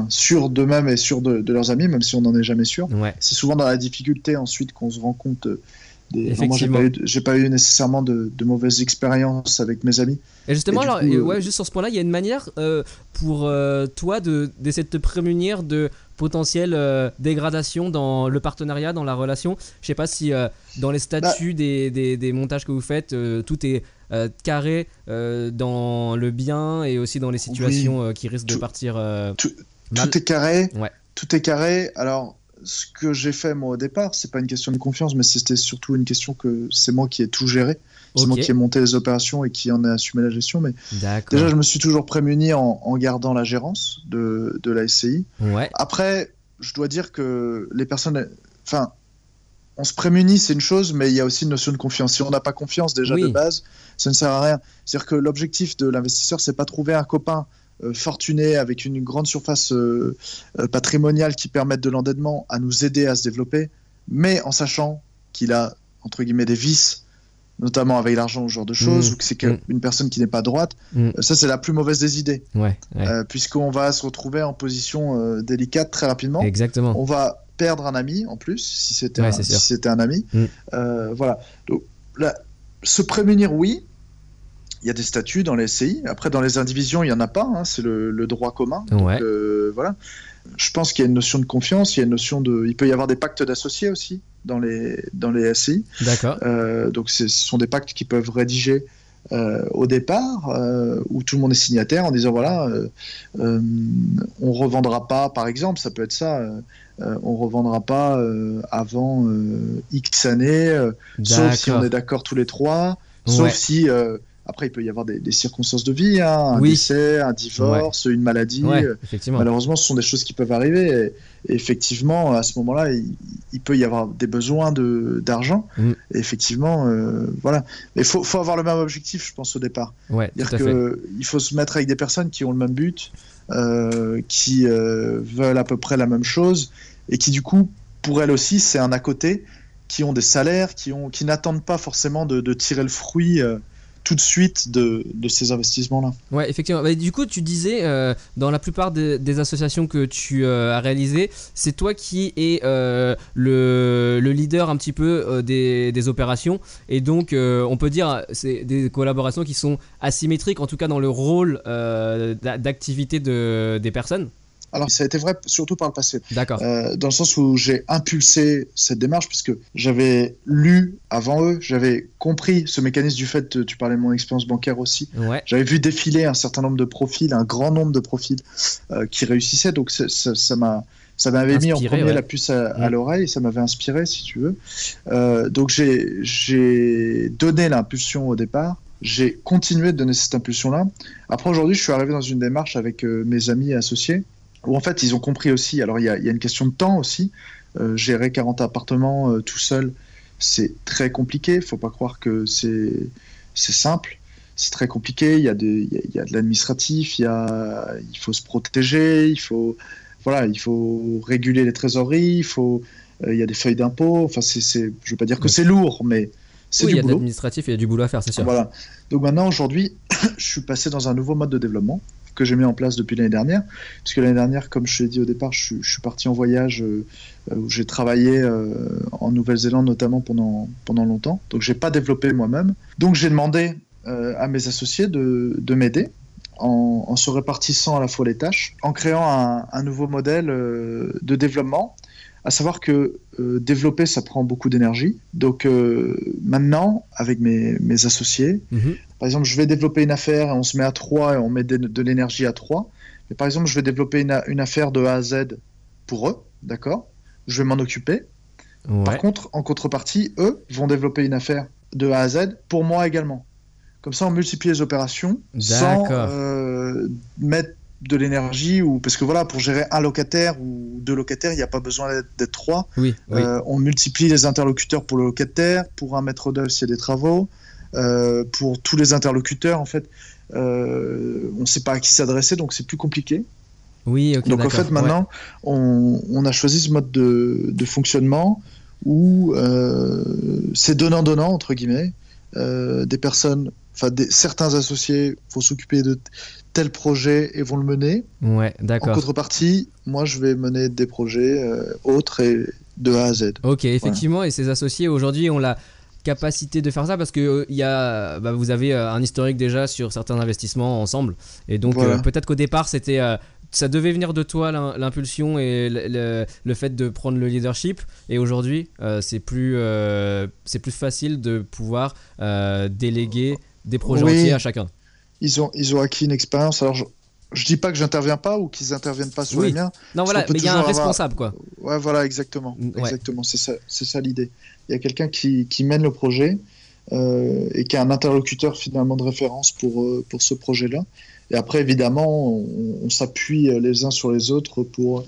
sûrs d'eux-mêmes et sûrs de leurs amis, même si on n'en est jamais sûr. Ouais. C'est souvent dans la difficulté ensuite qu'on se rend compte. Non, moi, j'ai pas eu nécessairement de mauvaises expériences avec mes amis. Et justement, et alors, juste sur ce point-là, il y a une manière pour toi d'essayer de te prémunir de potentielle dégradation dans le partenariat, dans la relation. Je sais pas si dans les statuts des montages que vous faites, tout est carré dans le bien et aussi dans les situations qui risquent de partir mal. Tout est carré. Ouais. Tout est carré. Alors, ce que j'ai fait moi au départ, c'est pas une question de confiance, mais c'était surtout une question que c'est moi qui ai tout géré, c'est moi qui ai monté les opérations et qui en ai assumé la gestion. Mais déjà, je me suis toujours prémuni en gardant la gérance de la SCI. Ouais. Après, je dois dire que les personnes, on se prémunit, c'est une chose, mais il y a aussi une notion de confiance. Si on n'a pas confiance déjà de base, ça ne sert à rien. C'est-à-dire que l'objectif de l'investisseur, c'est pas trouver un copain fortuné avec une grande surface patrimoniale qui permette de l'endettement à nous aider à se développer, mais en sachant qu'il a entre guillemets des vices, notamment avec l'argent, ce genre de choses, ou que c'est une personne qui n'est pas droite. Ça, c'est la plus mauvaise des idées, puisqu'on va se retrouver en position délicate très rapidement. Exactement. On va perdre un ami en plus si c'était un ami. Voilà. Donc là, se prémunir, oui. Il y a des statuts dans les SCI. Après, dans les indivisions, il n'y en a pas. Hein. C'est le droit commun. Ouais. Donc, voilà. Je pense qu'il y a une notion de confiance. Il y a une notion de... Il peut y avoir des pactes d'associés aussi dans les SCI. D'accord. Donc, ce sont des pactes qui peuvent rédiger au départ, où tout le monde est signataire en disant, voilà, on ne revendra pas, par exemple, ça peut être ça, on ne revendra pas avant X années, sauf si on est d'accord tous les trois, sauf si... Après, il peut y avoir des circonstances de vie, hein, un décès, un divorce, une maladie. Ouais, malheureusement, ce sont des choses qui peuvent arriver. Et effectivement, à ce moment-là, il peut y avoir des besoins d'argent. Et effectivement, voilà. Mais il faut avoir le même objectif, je pense, au départ. Ouais, c'est-à-dire qu'il faut se mettre avec des personnes qui ont le même but, qui veulent à peu près la même chose, et qui, du coup, pour elles aussi, c'est un à côté, qui ont des salaires, qui n'attendent pas forcément de tirer le fruit tout de suite de ces investissements-là. Ouais, effectivement. Et du coup, tu disais, dans la plupart des associations que tu as réalisées, c'est toi qui es le leader un petit peu des opérations. Et donc, on peut dire, c'est des collaborations qui sont asymétriques, en tout cas dans le rôle d'activité des personnes. Alors, ça a été vrai surtout par le passé. D'accord. Dans le sens où j'ai impulsé cette démarche, parce que j'avais lu avant eux, j'avais compris ce mécanisme du fait, tu parlais de mon expérience bancaire aussi, j'avais vu défiler un certain nombre de profils, un grand nombre de profils qui réussissaient, donc ça m'avait inspiré, mis en premier la puce à l'oreille, ça m'avait inspiré, si tu veux. Donc, j'ai donné l'impulsion au départ. J'ai continué de donner cette impulsion-là. Après, aujourd'hui, je suis arrivé dans une démarche avec mes amis et associés, où en fait ils ont compris aussi, alors il y a une question de temps aussi, gérer 40 appartements tout seul, c'est très compliqué, faut pas croire que c'est simple, c'est très compliqué, il y a de l'administratif, il faut se protéger, il faut réguler les trésoreries, il y a des feuilles d'impôts, je veux pas dire que c'est lourd, mais c'est du boulot. Il y a de l'administratif et il y a du boulot à faire, c'est sûr. Voilà. Donc maintenant aujourd'hui, je suis passé dans un nouveau mode de développement que j'ai mis en place depuis l'année dernière, puisque l'année dernière, comme je l'ai dit au départ, je suis parti en voyage où j'ai travaillé en Nouvelle-Zélande notamment pendant longtemps, donc j'ai pas développé moi-même, donc j'ai demandé à mes associés de m'aider en se répartissant à la fois les tâches, en créant un nouveau modèle de développement, à savoir que développer, ça prend beaucoup d'énergie. Donc maintenant, avec mes associés, par exemple, je vais développer une affaire et on se met à 3 et on met de l'énergie à 3. Mais par exemple, je vais développer une affaire de A à Z pour eux, d'accord ? Je vais m'en occuper. Ouais. Par contre, en contrepartie, eux vont développer une affaire de A à Z pour moi également. Comme ça, on multiplie les opérations sans mettre de l'énergie, ou parce que voilà, pour gérer un locataire ou 2 locataires, il n'y a pas besoin d'être 3. Oui. On multiplie les interlocuteurs pour le locataire, pour un maître d'œuvre s'il y a des travaux, pour tous les interlocuteurs en fait. On ne sait pas à qui s'adresser, donc c'est plus compliqué. Oui, okay, donc en fait maintenant, on a choisi ce mode de fonctionnement où c'est donnant-donnant entre guillemets. Des personnes, enfin certains associés vont s'occuper de tel projet et vont le mener. Ouais, d'accord. En contrepartie, moi je vais mener des projets autres et de A à Z. Ok, effectivement. Voilà. Et ces associés aujourd'hui ont la capacité de faire ça parce que vous avez un historique déjà sur certains investissements ensemble. Et donc peut-être qu'au départ c'était ça devait venir de toi, l'impulsion et le fait de prendre le leadership. Et aujourd'hui, c'est plus facile de pouvoir déléguer des projets entiers à chacun. Ils ont acquis une expérience. Alors, je dis pas que j'interviens pas ou qu'ils interviennent pas sur les miens. Non, voilà, mais il y a un responsable, quoi. Ouais, voilà, exactement. C'est ça l'idée. Il y a quelqu'un qui mène le projet et qui a un interlocuteur finalement de référence pour ce projet-là. Et après, évidemment, on s'appuie les uns sur les autres pour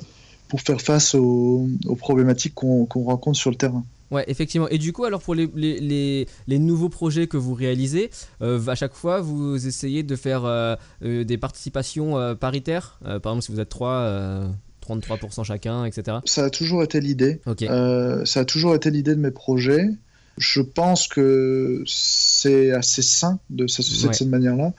faire face aux problématiques qu'on rencontre sur le terrain. Ouais, effectivement. Et du coup, alors pour les nouveaux projets que vous réalisez, à chaque fois, vous essayez de faire des participations paritaires. Par exemple, si vous êtes 3, 33% chacun, etc. Ça a toujours été l'idée. Okay. Ça a toujours été l'idée de mes projets. Je pense que c'est assez sain de s'associer de cette manière-là,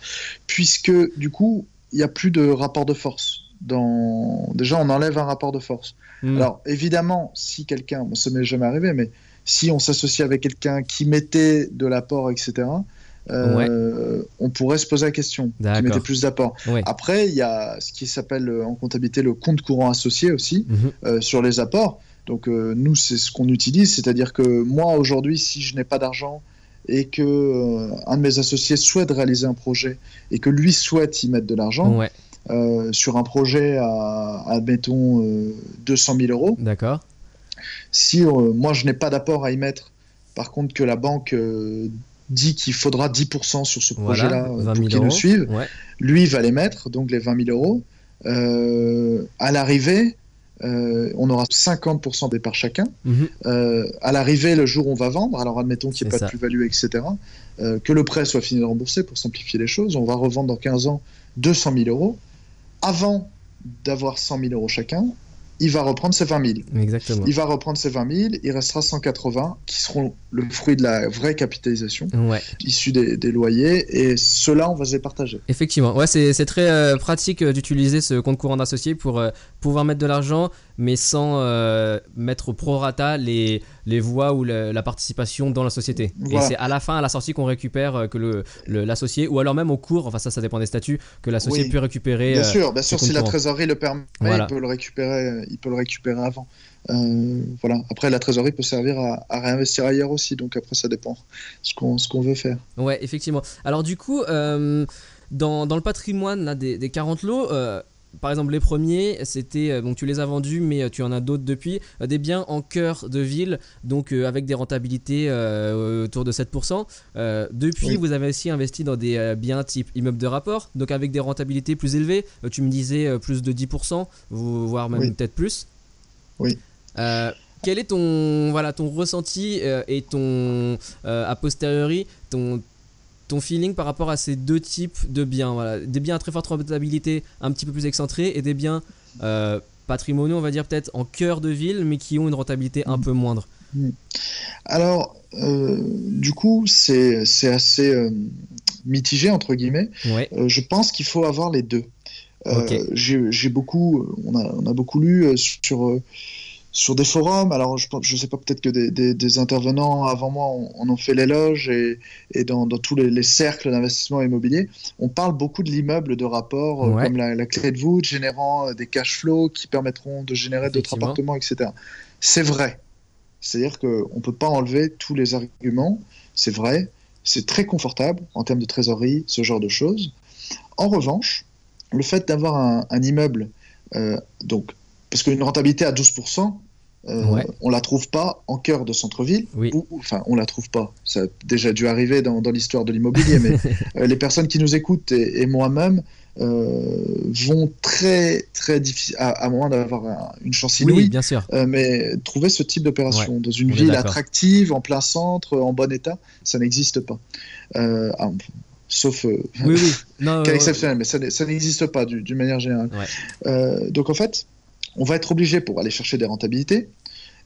puisque du coup, il n'y a plus de rapport de force. Déjà, on enlève un rapport de force. Alors, évidemment, si quelqu'un, ça m'est jamais arrivé, mais si on s'associe avec quelqu'un qui mettait de l'apport, etc., on pourrait se poser la question, qui mettait plus d'apport. Ouais. Après, il y a ce qui s'appelle en comptabilité le compte courant associé aussi, sur les apports. Donc nous, c'est ce qu'on utilise, c'est-à-dire que moi, aujourd'hui, si je n'ai pas d'argent et que un de mes associés souhaite réaliser un projet et que lui souhaite y mettre de l'argent sur un projet à mettons 200 000 euros, d'accord. Si moi, je n'ai pas d'apport à y mettre, par contre que la banque dit qu'il faudra 10% sur ce projet-là pour qu'il nous suive, lui il va les mettre, donc les 20 000 euros. À l'arrivée, on aura 50% des parts chacun. À l'arrivée, le jour où on va vendre, alors admettons qu'il n'y ait pas de plus-value, etc., que le prêt soit fini de rembourser pour simplifier les choses, on va revendre dans 15 ans 200 000 euros. Avant d'avoir 100 000 euros chacun, il va reprendre ses 20 000. Exactement. Il va reprendre ses 20 000, il restera 180 qui seront le fruit de la vraie capitalisation, issue des loyers, et ceux-là, on va les partager. Effectivement, c'est très pratique d'utiliser ce compte courant d'associé pour pouvoir mettre de l'argent, mais sans mettre au prorata les voix ou la participation dans la société. Voilà. Et c'est à la fin, à la sortie, qu'on récupère que l'associé, ou alors même au cours, enfin ça dépend des statuts, que l'associé peut récupérer. Bien sûr, si la trésorerie le permet, il peut le récupérer avant. Voilà. Après, la trésorerie peut servir à réinvestir ailleurs aussi, donc après ça dépend ce qu'on veut faire. Ouais, effectivement. Alors du coup, dans le patrimoine là, des 40 lots, par exemple, les premiers, c'était, donc tu les as vendus, mais tu en as d'autres depuis, des biens en cœur de ville, donc avec des rentabilités autour de 7%. Depuis, vous avez aussi investi dans des biens type immeuble de rapport, donc avec des rentabilités plus élevées. Tu me disais plus de 10%, voire même peut-être plus. Oui. Quel est ton ressenti et ton a posteriori, ton feeling par rapport à ces deux types de biens, des biens à très forte rentabilité, un petit peu plus excentrés, et des biens patrimoniaux, on va dire peut-être en cœur de ville, mais qui ont une rentabilité un peu moindre. Alors, du coup, c'est assez mitigé entre guillemets. Je pense qu'il faut avoir les deux. J'ai beaucoup, on a beaucoup lu sur sur des forums. Alors je sais pas, peut-être que des intervenants avant moi on en fait l'éloge, et dans tous les cercles d'investissement immobilier, on parle beaucoup de l'immeuble de rapport, comme la clé de voûte générant des cash flows qui permettront de générer d'autres appartements, etc. C'est vrai. C'est-à-dire qu'on peut pas enlever tous les arguments. C'est vrai. C'est très confortable en termes de trésorerie, ce genre de choses. En revanche, le fait d'avoir un immeuble, donc, parce qu'une rentabilité à 12%, on la trouve pas en cœur de centre-ville, enfin on la trouve pas, ça a déjà dû arriver dans l'histoire de l'immobilier, mais les personnes qui nous écoutent et moi-même vont très très difficile, à moins d'avoir une chance inouïe, bien sûr. Mais trouver ce type d'opération dans une ville attractive, en plein centre, en bon état, ça n'existe pas. Sauf cas exceptionnel, mais ça n'existe pas d'une manière générale. Donc en fait, on va être obligé, pour aller chercher des rentabilités,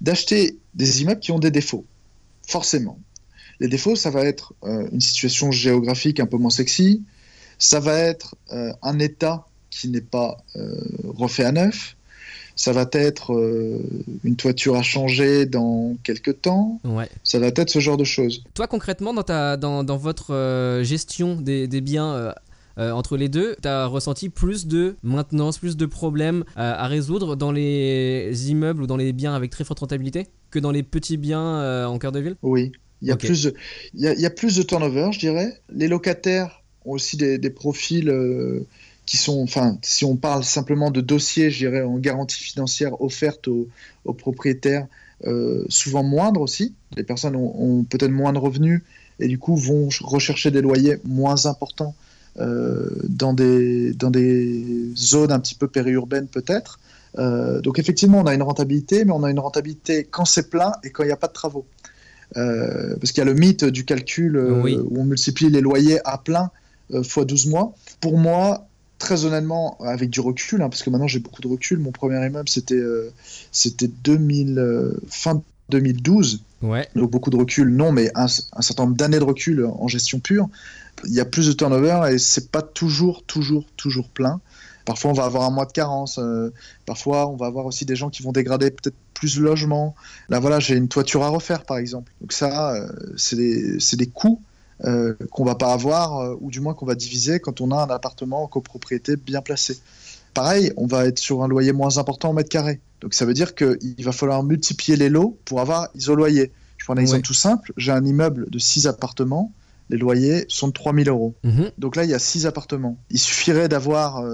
d'acheter des immeubles qui ont des défauts, forcément. Les défauts, ça va être une situation géographique un peu moins sexy, ça va être un état qui n'est pas refait à neuf, ça va être une toiture à changer dans quelques temps, ça va être ce genre de choses. Toi, concrètement, dans votre gestion des biens, entre les deux, tu as ressenti plus de maintenance, plus de problèmes à résoudre dans les immeubles ou dans les biens avec très forte rentabilité que dans les petits biens en cœur de ville ? Oui, il y a plus de turnover, je dirais. Les locataires ont aussi des profils qui sont, enfin, si on parle simplement de dossiers, je dirais en garantie financière offerte aux propriétaires, souvent moindre aussi. Les personnes ont peut-être moins de revenus et du coup vont rechercher des loyers moins importants. Dans des zones un petit peu périurbaines peut-être. Donc effectivement, on a une rentabilité, mais on a une rentabilité quand c'est plein et quand il n'y a pas de travaux. Parce qu'il y a le mythe du calcul où on multiplie les loyers à plein fois 12 mois. Pour moi, très honnêtement, avec du recul, parce que maintenant j'ai beaucoup de recul, mon premier immeuble c'était fin 2012. Donc beaucoup de recul, non, mais un certain nombre d'années de recul en gestion pure. Il y a plus de turnover et c'est pas toujours plein. Parfois on va avoir un mois de carence, parfois on va avoir aussi des gens qui vont dégrader peut-être plus le logement. Là voilà, j'ai une toiture à refaire par exemple. Donc ça, c'est des coûts qu'on va pas avoir, ou du moins qu'on va diviser quand on a un appartement en copropriété bien placé. Pareil, on va être sur un loyer moins important en mètre carré. Donc ça veut dire qu'il va falloir multiplier les lots pour avoir iso-loyer. Je prends un exemple tout simple, j'ai un immeuble de 6 appartements, les loyers sont de 3 000 €. Donc là, il y a 6 appartements. Il suffirait d'avoir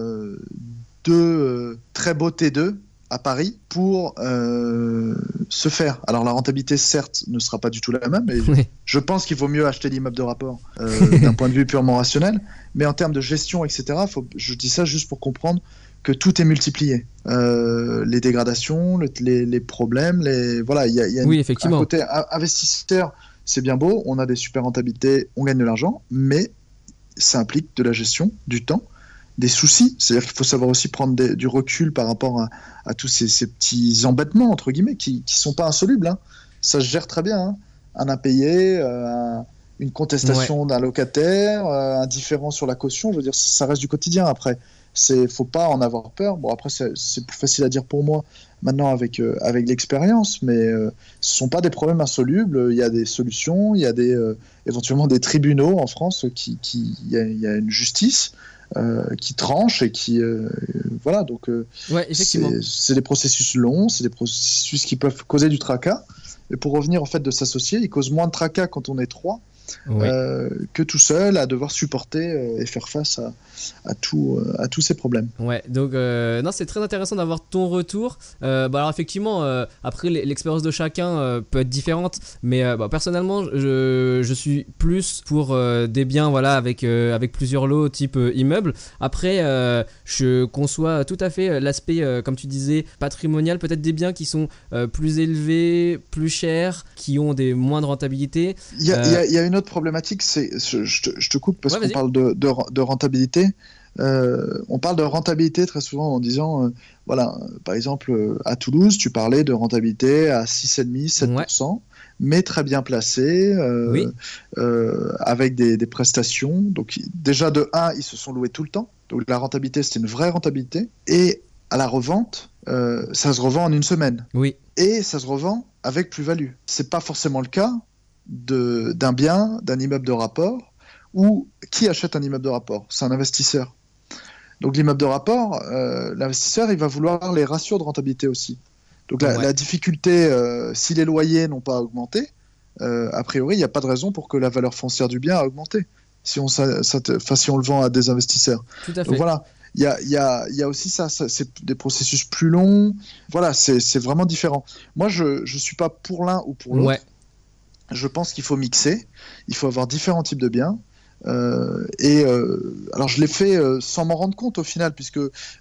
2 très beaux T2 à Paris pour se faire. Alors la rentabilité, certes, ne sera pas du tout la même, mais je pense qu'il vaut mieux acheter l'immeuble de rapport d'un point de vue purement rationnel. Mais en termes de gestion, etc., je dis ça juste pour comprendre que tout est multiplié, les dégradations, les problèmes, voilà, il y a un côté investisseur, c'est bien beau, on a des super rentabilités, on gagne de l'argent, mais ça implique de la gestion, du temps, des soucis, c'est-à-dire qu'il faut savoir aussi prendre du recul par rapport à tous ces petits embêtements entre guillemets qui sont pas insolubles, ça se gère très bien, un impayé, une contestation d'un locataire, un différend sur la caution, je veux dire, ça reste du quotidien après. Faut pas en avoir peur. Bon, après, c'est plus facile à dire pour moi maintenant avec l'expérience, mais ce sont pas des problèmes insolubles. Il y a des solutions, il y a éventuellement des tribunaux en France il y a une justice qui tranche et qui voilà. Donc, effectivement. C'est des processus longs, c'est des processus qui peuvent causer du tracas. Et pour revenir en fait de s'associer, ils causent moins de tracas quand on est trois. Que tout seul à devoir supporter et faire face à tous ces problèmes. Donc non, c'est très intéressant d'avoir ton retour. Alors effectivement, après l'expérience de chacun peut être différente, mais personnellement, je suis plus pour des biens avec plusieurs lots type immeuble. Après, je conçois tout à fait l'aspect, comme tu disais, patrimonial, peut-être des biens qui sont plus élevés, plus chers, qui ont des moindres rentabilités. Il y a une autre problématique, je te coupe parce qu'on parle de rentabilité. On parle de rentabilité très souvent en disant, par exemple, à Toulouse, tu parlais de rentabilité à 6,5-7%, mais très bien placée, avec des prestations. Donc déjà de 1, ils se sont loués tout le temps. Donc la rentabilité, c'était une vraie rentabilité. Et à la revente, ça se revend en une semaine. Oui. Et ça se revend avec plus-value. C'est pas forcément le cas d'un bien, d'un immeuble de rapport, ou qui achète un immeuble de rapport ? C'est un investisseur. Donc l'immeuble de rapport, l'investisseur, il va vouloir les ratios de rentabilité aussi. Donc la difficulté, si les loyers n'ont pas augmenté, a priori, il n'y a pas de raison pour que la valeur foncière du bien a augmenté, si on le vend à des investisseurs. Tout à fait. Donc voilà, il y a aussi ça, c'est des processus plus longs. Voilà, c'est vraiment différent. Moi, je ne suis pas pour l'un ou pour l'autre. Ouais. Je pense qu'il faut mixer, il faut avoir différents types de biens. Alors je l'ai fait sans m'en rendre compte au final, puisque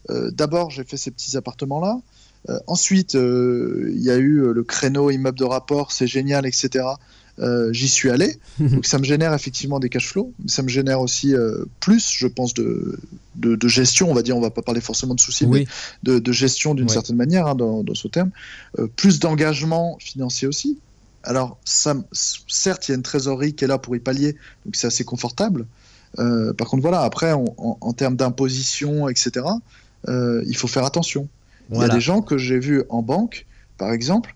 d'abord j'ai fait ces petits appartements-là. Ensuite, il y a eu le créneau immeuble de rapport, c'est génial, etc. J'y suis allé, donc ça me génère effectivement des cash flows, ça me génère aussi plus, je pense, de gestion, on va dire, on va pas parler forcément de soucis, oui. mais de gestion d'une certaine manière, hein, dans ce terme, plus d'engagement financier aussi. Alors, ça, certes, il y a une trésorerie qui est là pour y pallier, donc c'est assez confortable. Par contre, voilà, après, en termes d'imposition, etc., il faut faire attention. Voilà. Il y a des gens que j'ai vus en banque, par exemple,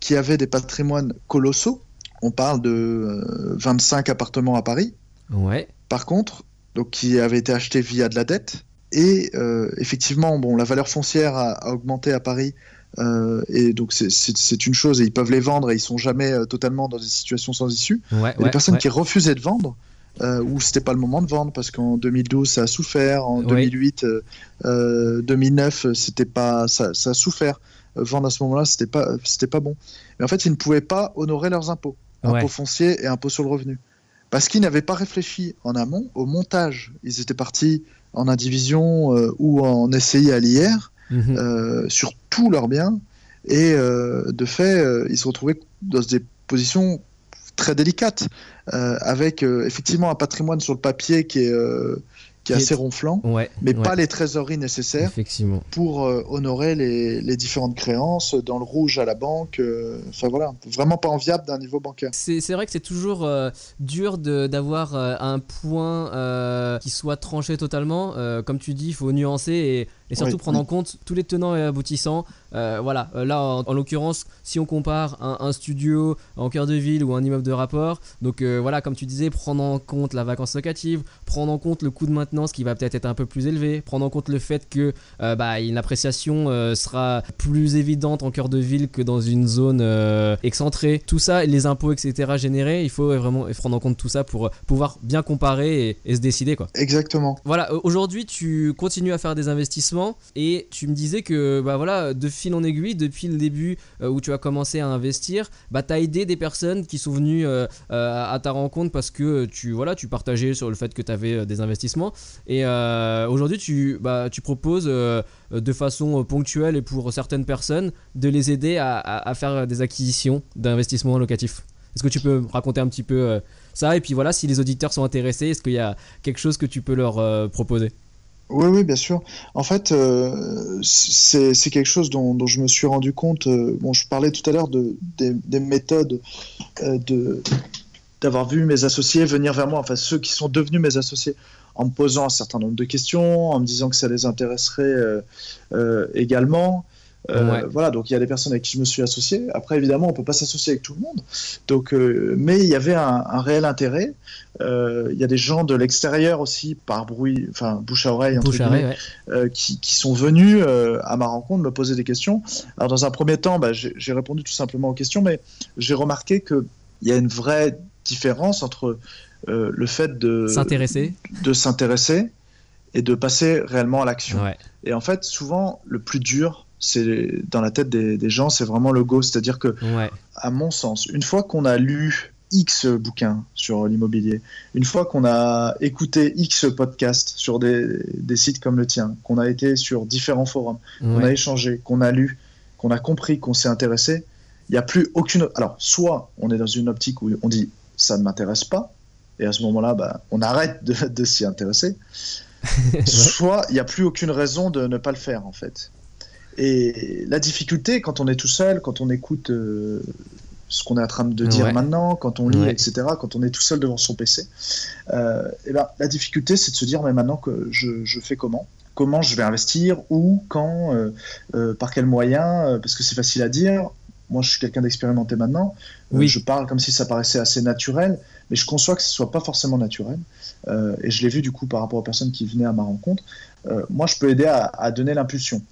qui avaient des patrimoines colossaux. On parle de 25 appartements à Paris. Ouais. Par contre, donc, qui avaient été achetés via de la dette. Et effectivement, bon, la valeur foncière a augmenté à Paris. Et donc c'est une chose, et ils peuvent les vendre et ils sont jamais totalement dans des situations sans issue. Les personnes qui refusaient de vendre ou c'était pas le moment de vendre parce qu'en 2012 ça a souffert, en 2008 2009 c'était pas ça a souffert, vendre à ce moment-là c'était pas bon. Mais en fait ils ne pouvaient pas honorer leurs impôts, impôts fonciers et impôts sur le revenu, parce qu'ils n'avaient pas réfléchi en amont au montage. Ils étaient partis en indivision ou en SCI à l'IR. Mmh. Sur tous leurs biens, et de fait ils se retrouvaient dans des positions très délicates, avec effectivement un patrimoine sur le papier qui est assez ronflant, mais pas les trésoreries nécessaires pour honorer les différentes créances, dans le rouge à la banque, enfin voilà, vraiment pas enviable d'un niveau bancaire. C'est vrai que c'est toujours dur d'avoir un point qui soit tranché totalement, comme tu dis, il faut nuancer et surtout prendre en compte tous les tenants et aboutissants. Voilà, là en l'occurrence, si on compare un studio en cœur de ville ou un immeuble de rapport, donc voilà, comme tu disais, prendre en compte la vacance locative, prendre en compte le coût de maintenance qui va peut-être être un peu plus élevé, prendre en compte le fait que une appréciation sera plus évidente en cœur de ville que dans une zone excentrée, tout ça, les impôts, etc. générés, il faut vraiment prendre en compte tout ça pour pouvoir bien comparer et se décider, quoi. Exactement. Voilà, aujourd'hui tu continues à faire des investissements. Et tu me disais que de fil en aiguille, depuis le début où tu as commencé à investir, tu as aidé des personnes qui sont venues à ta rencontre parce que tu partageais sur le fait que tu avais des investissements. Et aujourd'hui tu proposes de façon ponctuelle et pour certaines personnes de les aider à faire des acquisitions d'investissements locatifs. Est-ce que tu peux me raconter un petit peu ça ? Et puis voilà, si les auditeurs sont intéressés, est-ce qu'il y a quelque chose que tu peux leur proposer ? Oui, bien sûr. En fait, c'est quelque chose dont je me suis rendu compte. Je parlais tout à l'heure des méthodes, d'avoir vu mes associés venir vers moi, enfin ceux qui sont devenus mes associés, en me posant un certain nombre de questions, en me disant que ça les intéresserait également. Voilà, donc il y a des personnes avec qui je me suis associé. Après, évidemment, on peut pas s'associer avec tout le monde. Donc, mais il y avait un réel intérêt. Il y a des gens de l'extérieur aussi, par bruit, enfin bouche à oreille, qui sont venus à ma rencontre me poser des questions. Alors dans un premier temps, j'ai répondu tout simplement aux questions, mais j'ai remarqué que il y a une vraie différence entre le fait de s'intéresser et de passer réellement à l'action. Ouais. Et en fait, souvent, le plus dur, c'est dans la tête des gens, c'est vraiment le go. C'est-à-dire que, à mon sens, une fois qu'on a lu X bouquins sur l'immobilier, une fois qu'on a écouté X podcasts sur des sites comme le tien, qu'on a été sur différents forums, qu'on a échangé, qu'on a lu, qu'on a compris, qu'on s'est intéressé, il n'y a plus aucune... Alors, soit on est dans une optique où on dit « ça ne m'intéresse pas », et à ce moment-là, on arrête de s'y intéresser, soit il n'y a plus aucune raison de ne pas le faire, en fait. Et la difficulté, quand on est tout seul, quand on écoute ce qu'on est en train de dire maintenant, quand on lit, etc., quand on est tout seul devant son PC, la difficulté, c'est de se dire, mais maintenant, je fais comment ? comment je vais investir, où, quand, par quels moyens, parce que c'est facile à dire. Moi, je suis quelqu'un d'expérimenté maintenant. Oui. Je parle comme si ça paraissait assez naturel, mais je conçois que ce ne soit pas forcément naturel. Et je l'ai vu, du coup, par rapport aux personnes qui venaient à ma rencontre. Moi, je peux aider à donner l'impulsion.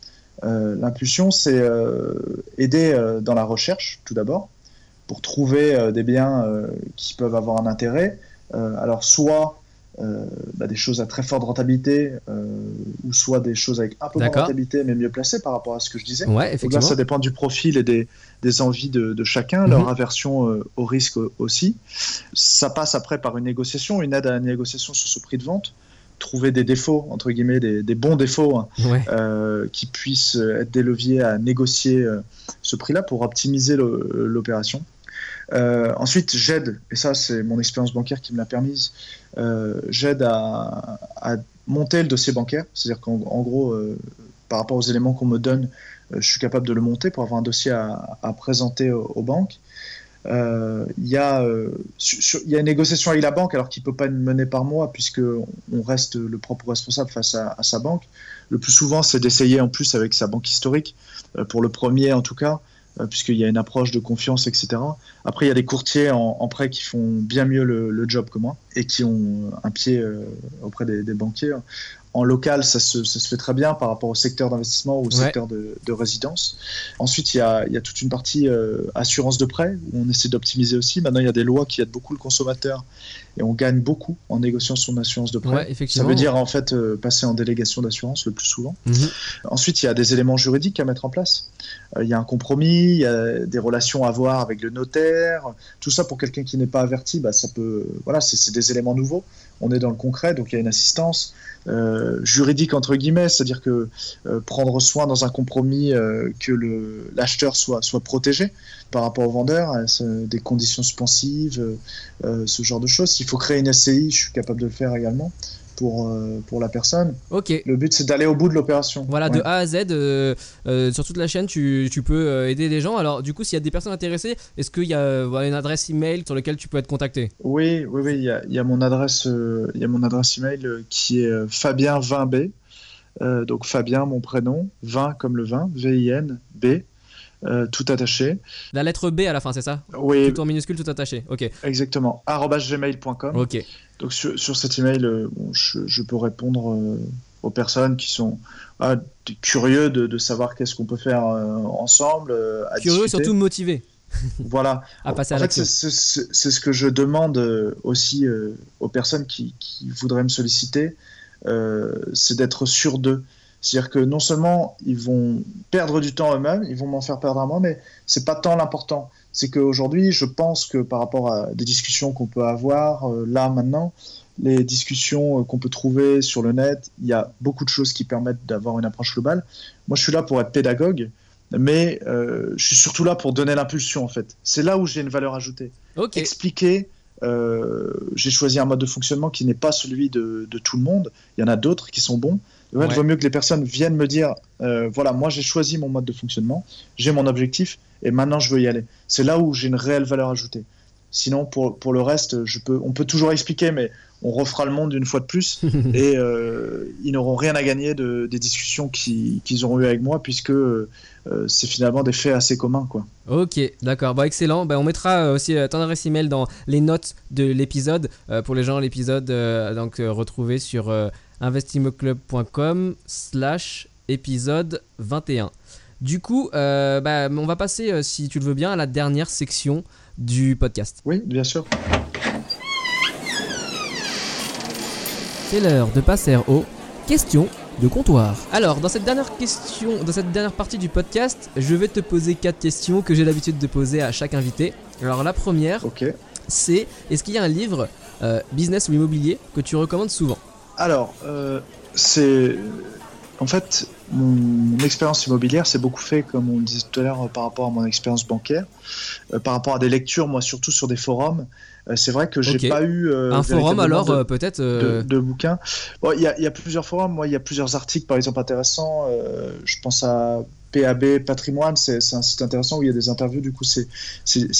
L'impulsion, c'est aider dans la recherche, tout d'abord, pour trouver des biens qui peuvent avoir un intérêt. Alors, soit des choses à très forte rentabilité, ou soit des choses avec un peu moins de rentabilité, mais mieux placées par rapport à ce que je disais. Ouais, effectivement. Donc là, ça dépend du profil et des envies de chacun, leur aversion au risque aussi. Ça passe après par une négociation, une aide à la négociation sur ce prix de vente, trouver des défauts, entre guillemets, des bons défauts, hein, qui puissent être des leviers à négocier ce prix-là pour optimiser l'opération. Ensuite, j'aide, et ça c'est mon expérience bancaire qui me l'a permise, j'aide à monter le dossier bancaire, c'est-à-dire qu'en gros, par rapport aux éléments qu'on me donne, je suis capable de le monter pour avoir un dossier à présenter aux banques. Il y a une négociation avec la banque, alors qu'il ne peut pas être menée par moi puisqu'on reste le propre responsable face à sa banque. Le plus souvent, c'est d'essayer en plus avec sa banque historique, pour le premier en tout cas, puisqu'il y a une approche de confiance, etc. Après, il y a des courtiers en prêt qui font bien mieux le job que moi et qui ont un pied auprès des banquiers. En local, ça se fait très bien par rapport au secteur d'investissement ou au secteur de résidence. Ensuite, il y a toute une partie assurance de prêt où on essaie d'optimiser aussi. Maintenant, il y a des lois qui aident beaucoup le consommateur et on gagne beaucoup en négociant son assurance de prêt. Ouais, ça veut dire en fait passer en délégation d'assurance le plus souvent. Ensuite, il y a des éléments juridiques à mettre en place. Il y a un compromis, il y a des relations à avoir avec le notaire. Tout ça pour quelqu'un qui n'est pas averti, ça peut. Voilà, c'est des éléments nouveaux. On est dans le concret, donc il y a une assistance juridique entre guillemets, c'est-à-dire que prendre soin dans un compromis que l'acheteur soit protégé par rapport au vendeur, des conditions suspensives, ce genre de choses. S'il faut créer une SCI, je suis capable de le faire également pour la personne. Okay. Le but, c'est d'aller au bout de l'opération. Voilà, de A à Z, sur toute la chaîne, tu peux aider les gens. Alors, du coup, s'il y a des personnes intéressées, est-ce qu'il y a une adresse email sur laquelle tu peux être contacté ? Oui, il y a mon adresse email qui est fabien20b. Donc Fabien, mon prénom, 20 comme le vin, V-I-N, B. Tout attaché. La lettre B à la fin, c'est ça ? Oui. Tout en minuscule, tout attaché. Ok. Exactement. @gmail.com. Ok. Donc sur cet email, je peux répondre aux personnes qui sont curieux de savoir qu'est-ce qu'on peut faire ensemble. Curieux, surtout motivé. Voilà. À passer en à fait, c'est ce que je demande aussi aux personnes qui voudraient me solliciter, c'est d'être sûr d'eux. C'est-à-dire que non seulement ils vont perdre du temps eux-mêmes, ils vont m'en faire perdre à moi, mais c'est pas tant l'important. C'est qu'aujourd'hui, je pense que par rapport à des discussions qu'on peut avoir là maintenant, les discussions qu'on peut trouver sur le net, il y a beaucoup de choses qui permettent d'avoir une approche globale. Moi, je suis là pour être pédagogue, mais je suis surtout là pour donner l'impulsion en fait. C'est là où j'ai une valeur ajoutée. Okay. Expliquer. J'ai choisi un mode de fonctionnement qui n'est pas celui de tout le monde. Il y en a d'autres qui sont bons. En fait, il vaut mieux que les personnes viennent me dire voilà, moi j'ai choisi mon mode de fonctionnement, j'ai mon objectif et maintenant je veux y aller. C'est là où j'ai une réelle valeur ajoutée. Sinon, pour le reste, on peut toujours expliquer, mais on refera le monde une fois de plus et ils n'auront rien à gagner des discussions qu'ils auront eues avec moi puisque c'est finalement des faits assez communs, quoi. Ok, d'accord. Excellent. On mettra aussi ton adresse email dans les notes de l'épisode pour les gens. L'épisode retrouvé sur investimoclub.com/épisode 21. Du coup, on va passer, si tu le veux bien, à la dernière section du podcast. Oui, bien sûr. C'est l'heure de passer aux questions de comptoir. Alors, dans cette dernière partie du podcast, je vais te poser 4 questions que j'ai l'habitude de poser à chaque invité. Alors, la première, c'est est-ce qu'il y a un livre business ou immobilier que tu recommandes souvent ? Alors, c'est en fait mon expérience immobilière, c'est beaucoup fait comme on le disait tout à l'heure par rapport à mon expérience bancaire, par rapport à des lectures, moi surtout sur des forums. C'est vrai que j'ai pas eu un forum alors peut-être de bouquins. Il y a plusieurs forums, moi il y a plusieurs articles par exemple intéressants. Je pense à PAB Patrimoine, c'est un site intéressant où il y a des interviews, du coup c'est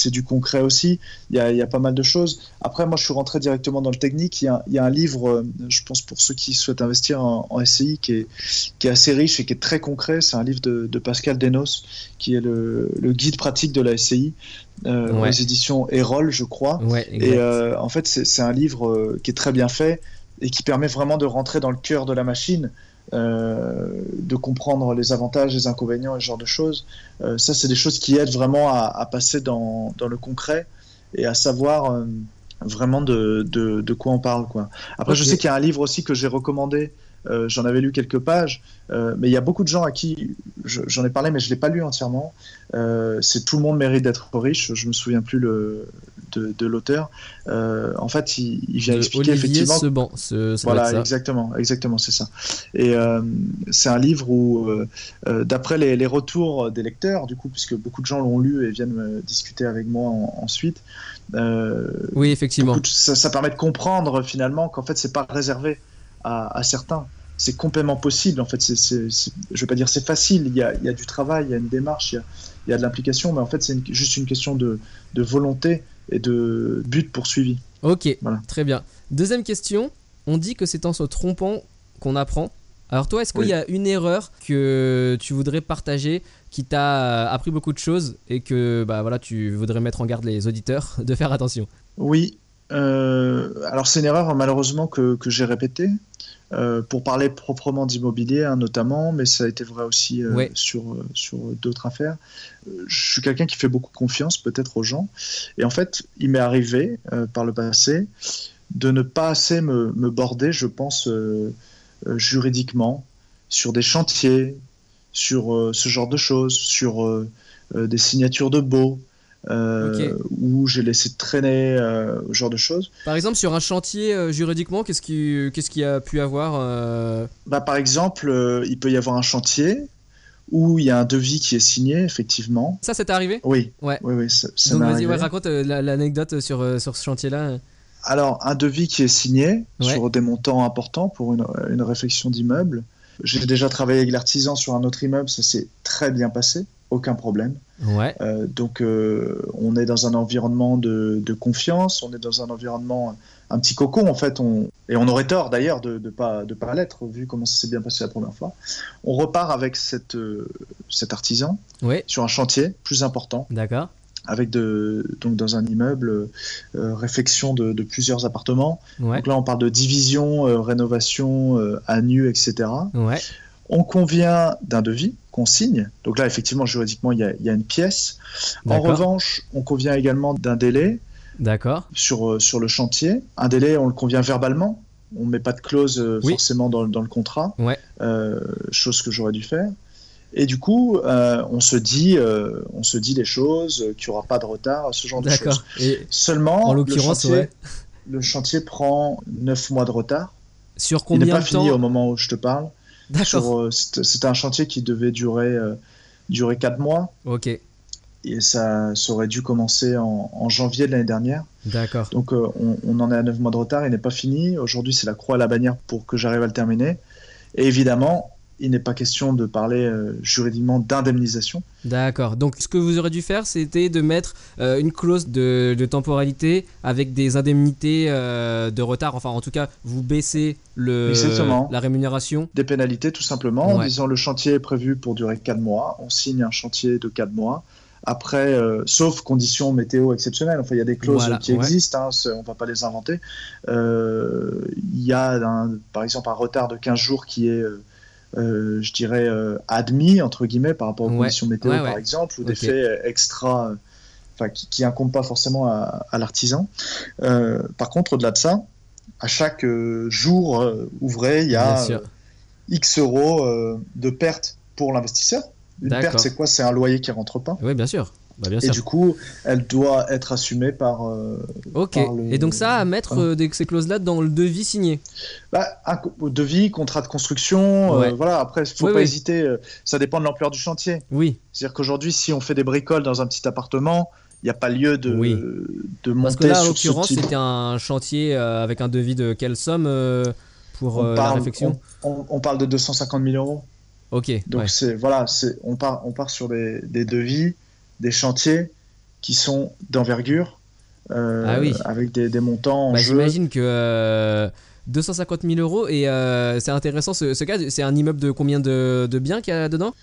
du concret aussi, il y a pas mal de choses. Après moi je suis rentré directement dans le technique, il y a un livre, je pense pour ceux qui souhaitent investir en SCI qui est assez riche et qui est très concret, c'est un livre de Pascal Denos qui est le guide pratique de la SCI, ouais. aux éditions Erol je crois, ouais, et en fait c'est un livre qui est très bien fait et qui permet vraiment de rentrer dans le cœur de la machine, de comprendre les avantages, les inconvénients et ce genre de choses. Ça, c'est des choses qui aident vraiment à passer dans le concret et à savoir vraiment de quoi on parle, quoi. Après, okay. Je sais qu'il y a un livre aussi que j'ai recommandé, j'en avais lu quelques pages, mais il y a beaucoup de gens à qui j'en ai parlé, mais je ne l'ai pas lu entièrement. C'est « Tout le monde mérite d'être riche », je ne me souviens plus de l'auteur. En fait, il vient expliquer effectivement... Seban, voilà, ça. Exactement, c'est ça. Et c'est un livre où, d'après les retours des lecteurs, du coup, puisque beaucoup de gens l'ont lu et viennent discuter avec moi ensuite... oui, effectivement. Beaucoup, ça permet de comprendre finalement qu'en fait, ce n'est pas réservé à certains, c'est complètement possible en fait, je veux pas dire c'est facile, il y a du travail, il y a une démarche, il y a de l'implication, mais en fait c'est juste une question de volonté et de but poursuivi. Ok, voilà. Très bien. Deuxième question, on dit que c'est en se trompant qu'on apprend, alors toi est-ce qu'il y a une erreur que tu voudrais partager qui t'a appris beaucoup de choses et que bah, voilà, tu voudrais mettre en garde les auditeurs de faire attention? Oui. Alors c'est une erreur malheureusement que j'ai répétée pour parler proprement d'immobilier hein, notamment, mais ça a été vrai aussi sur d'autres affaires. Je suis quelqu'un qui fait beaucoup confiance peut-être aux gens et en fait il m'est arrivé par le passé de ne pas assez me border je pense juridiquement sur des chantiers, sur ce genre de choses, sur des signatures de baux. Okay. Où j'ai laissé traîner ce genre de choses. Par exemple, sur un chantier juridiquement, qu'est-ce qu'il y a pu avoir bah, par exemple, il peut y avoir un chantier où il y a un devis qui est signé, effectivement. Ça t'est arrivé ? Oui. Ouais. Oui, ça donc, m'est arrivé. Ouais, raconte l'anecdote sur ce chantier-là. Alors, un devis qui est signé sur des montants importants pour une réfection d'immeuble. J'ai déjà travaillé avec l'artisan sur un autre immeuble, ça s'est très bien passé. Aucun problème. Ouais. Donc, on est dans un environnement de confiance, on est dans un environnement, un petit cocon en fait, et on aurait tort d'ailleurs de pas l'être, vu comment ça s'est bien passé la première fois. On repart avec cet artisan sur un chantier plus important. D'accord. Avec donc dans un immeuble, réfection de plusieurs appartements. Ouais. Donc là, on parle de division, rénovation, à nu, etc. Ouais. On convient d'un devis qu'on signe. Donc là, effectivement, juridiquement, il y a une pièce. D'accord. En revanche, on convient également d'un délai. D'accord. Sur le chantier. Un délai, on le convient verbalement. On ne met pas de clause forcément dans le contrat. Ouais. Chose que j'aurais dû faire. Et du coup, on se dit des choses, qu'il n'y aura pas de retard, ce genre de choses. Et seulement, en l'occurrence, le chantier prend 9 mois de retard. Sur combien de temps ? Il n'est pas fini au moment où je te parle. C'était un chantier qui devait durer 4 mois. Ok. Et ça aurait dû commencer en janvier de l'année dernière. D'accord. Donc on en est à 9 mois de retard, il n'est pas fini. Aujourd'hui, c'est la croix à la bannière pour que j'arrive à le terminer. Et évidemment, il n'est pas question de parler juridiquement d'indemnisation. D'accord. Donc ce que vous auriez dû faire, c'était de mettre une clause de temporalité avec des indemnités de retard. Enfin, en tout cas, vous baissez la rémunération. Des pénalités, tout simplement, en disant le chantier est prévu pour durer 4 mois. On signe un chantier de 4 mois. Après, sauf conditions météo exceptionnelles, enfin, il y a des clauses qui existent, hein, on ne va pas les inventer. Il y a, par exemple, un retard de 15 jours qui est... je dirais admis entre guillemets par rapport aux conditions météo par exemple, ou des faits extra qui incombent pas forcément à l'artisan. Par contre, au-delà de ça, à chaque jour ouvré, il y a X euros de perte pour l'investisseur. Une perte, c'est quoi ? C'est un loyer qui rentre pas. Oui, bien sûr. Bah bien sûr. Et du coup, elle doit être assumée par. Par et donc, ça, à mettre ces clauses-là dans le devis signé. Bah, devis, contrat de construction, voilà. Après, il ne faut pas hésiter. Ça dépend de l'ampleur du chantier. Oui. C'est-à-dire qu'aujourd'hui, si on fait des bricoles dans un petit appartement, il n'y a pas lieu de monter. Parce que là, en l'occurrence, c'était un chantier avec un devis de quelle somme pour la réfection ? On parle de 250 000 euros. Ok. Donc ouais. on part sur des devis, des chantiers qui sont d'envergure, avec des montants en jeu. J'imagine que 250 000 euros, et c'est intéressant ce cas. C'est un immeuble de combien de biens qu'il y a dedans?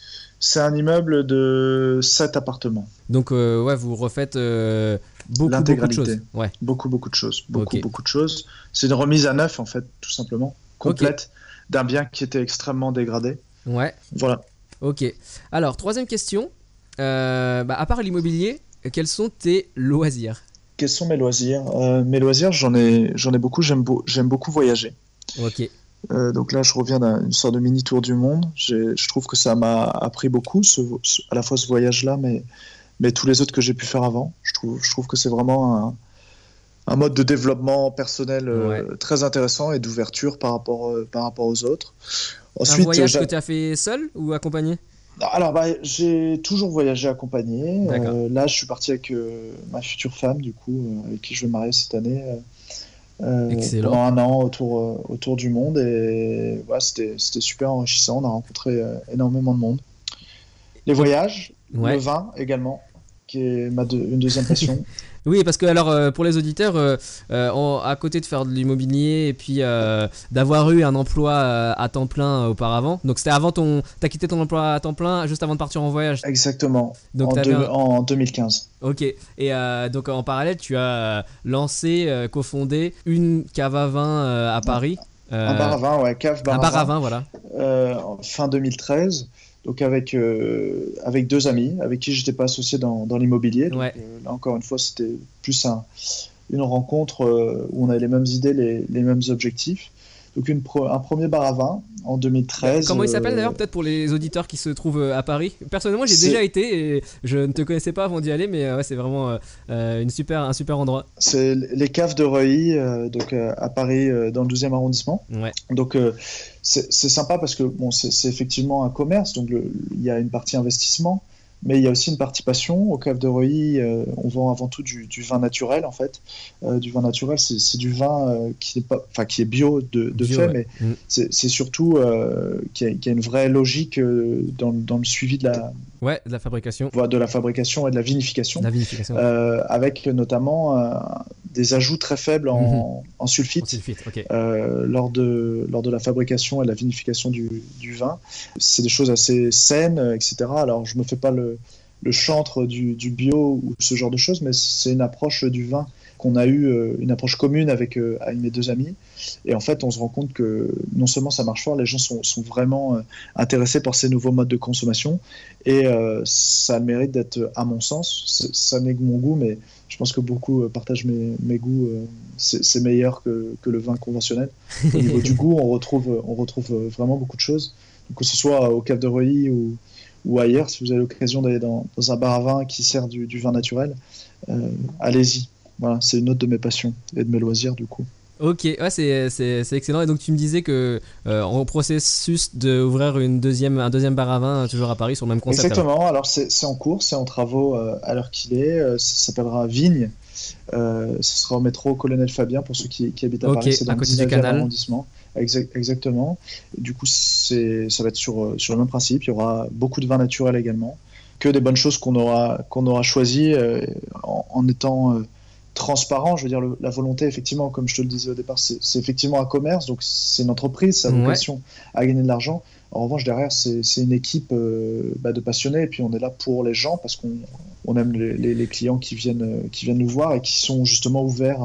C'est un immeuble de 7 appartements. Donc vous refaites beaucoup de choses. Ouais. Beaucoup de choses. Beaucoup de choses. C'est une remise à neuf en fait, tout simplement, complète, d'un bien qui était extrêmement dégradé. Ouais. Voilà. Ok. Alors, troisième question. À part l'immobilier, quels sont tes loisirs ? Quels sont mes loisirs ? Mes loisirs, j'en ai beaucoup. J'aime beaucoup voyager. Ok. Donc là, je reviens d'une sorte de mini tour du monde. Je trouve que ça m'a appris beaucoup, à la fois ce voyage-là, mais tous les autres que j'ai pu faire avant. Je trouve que c'est vraiment un mode de développement personnel très intéressant et d'ouverture par rapport aux autres. Ensuite, un voyage que tu as fait seul ou accompagné ? Alors, j'ai toujours voyagé accompagné. Là, je suis parti avec ma future femme, du coup, avec qui je vais marier cette année. Pendant un an autour du monde, et c'était super enrichissant. On a rencontré énormément de monde. Les voyages, le vin également, qui est une deuxième passion. Oui, parce que alors pour les auditeurs, à côté de faire de l'immobilier et puis d'avoir eu un emploi à temps plein auparavant, donc c'était avant t'as quitté ton emploi à temps plein juste avant de partir en voyage. Exactement. Donc en 2015. Ok. Et donc en parallèle, tu as lancé, cofondé une cave à vin à Paris. Un bar à vin, bar à vin, voilà. Fin 2013. Donc avec deux amis, avec qui je n'étais pas associé dans l'immobilier. Donc, là, encore une fois, c'était plus une rencontre où on avait les mêmes idées, les mêmes objectifs. Donc un premier bar à vin en 2013. Comment il s'appelle d'ailleurs, peut-être pour les auditeurs qui se trouvent à Paris. Personnellement, j'ai déjà été et je ne te connaissais pas avant d'y aller, mais c'est vraiment un super endroit. C'est les Caves de Reuilly, à Paris, dans le 12e arrondissement. Ouais. Donc c'est sympa parce que c'est effectivement un commerce, donc il y a une partie investissement, mais il y a aussi une partie passion. Aux Caves de Reuilly, on vend avant tout du vin naturel en fait. Du vin naturel, c'est du vin qui est bio de bio, fait, mais c'est surtout qu'il y a une vraie logique dans le suivi de la fabrication. De la fabrication et de la vinification. Avec notamment des ajouts très faibles en sulfite. En sulfite, okay. Lors de la fabrication et de la vinification du vin. C'est des choses assez saines, etc. Alors je me fais pas le chantre du bio ou ce genre de choses, mais c'est une approche du vin qu'on a eu, une approche commune avec mes deux amis, et en fait on se rend compte que non seulement ça marche fort, les gens sont vraiment intéressés par ces nouveaux modes de consommation, et ça a le mérite d'être, à mon sens, ça n'est que mon goût, mais je pense que beaucoup partagent mes goûts, c'est meilleur que le vin conventionnel. Au niveau du goût, on retrouve vraiment beaucoup de choses, donc, que ce soit au Caves de Reuilly ou ailleurs, si vous avez l'occasion d'aller dans un bar à vin qui sert du vin naturel, allez-y. Voilà, c'est une autre de mes passions et de mes loisirs du coup. Ok, c'est excellent. Et donc tu me disais que en processus d'ouvrir un deuxième bar à vin toujours à Paris sur le même concept. Exactement. Alors c'est en cours, c'est en travaux à l'heure qu'il est. Ça s'appellera Vigne. Ce sera au métro Colonel Fabien pour ceux qui habitent à Paris. C'est dans à côté du canal. Exactement. Du coup, ça va être sur le même principe. Il y aura beaucoup de vins naturels également, que des bonnes choses qu'on aura choisies en étant transparent. Je veux dire, la volonté, effectivement, comme je te le disais au départ, c'est effectivement un commerce, donc c'est une entreprise, ça a vocation à gagner de l'argent. En revanche, derrière, c'est une équipe de passionnés, et puis on est là pour les gens parce qu'on aime les clients qui viennent nous voir et qui sont justement ouverts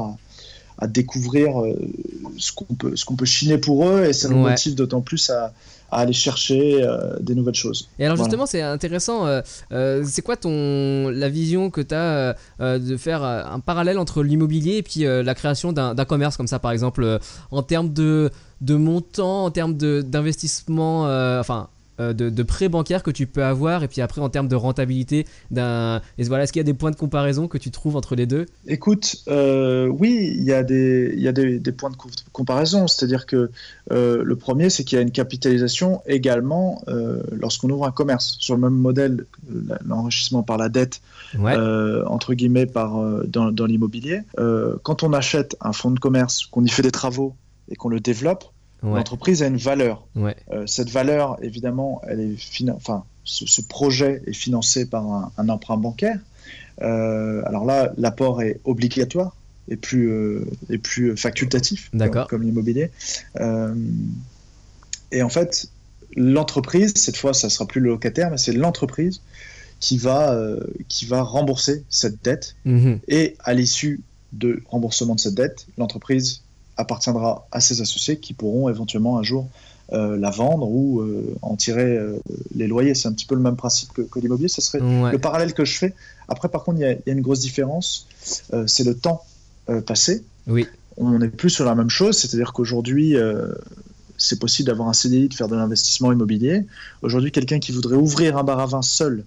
à découvrir ce qu'on peut chiner pour eux, et ça nous motive d'autant plus à aller chercher des nouvelles choses. Et alors justement, c'est intéressant, c'est quoi la vision que tu as de faire un parallèle entre l'immobilier et puis la création d'un commerce comme ça, par exemple, en termes de montant, en termes d'investissement, de prêts bancaires que tu peux avoir, et puis après en termes de rentabilité est-ce qu'il y a des points de comparaison que tu trouves entre les deux? Écoute, oui, il y a des points de comparaison, c'est-à-dire que le premier, c'est qu'il y a une capitalisation également lorsqu'on ouvre un commerce sur le même modèle, l'enrichissement par la dette, entre guillemets, dans l'immobilier. Quand on achète un fonds de commerce, qu'on y fait des travaux et qu'on le développe, Ouais. L'entreprise a une valeur. Ouais. Cette valeur, évidemment, elle est ce projet est financé par un emprunt bancaire. Alors là, l'apport est obligatoire et plus facultatif, comme l'immobilier. Et en fait, l'entreprise, cette fois, ça ne sera plus le locataire, mais c'est l'entreprise qui va rembourser cette dette. Mmh. Et à l'issue de remboursement de cette dette, l'entreprise appartiendra à ses associés qui pourront éventuellement un jour la vendre ou en tirer les loyers. C'est un petit peu le même principe que l'immobilier. Ça serait le parallèle que je fais. Après, par contre, il y a une grosse différence. C'est le temps passé. Oui. On n'est plus sur la même chose. C'est-à-dire qu'aujourd'hui, c'est possible d'avoir un CDI, de faire de l'investissement immobilier. Aujourd'hui, quelqu'un qui voudrait ouvrir un bar à vin seul,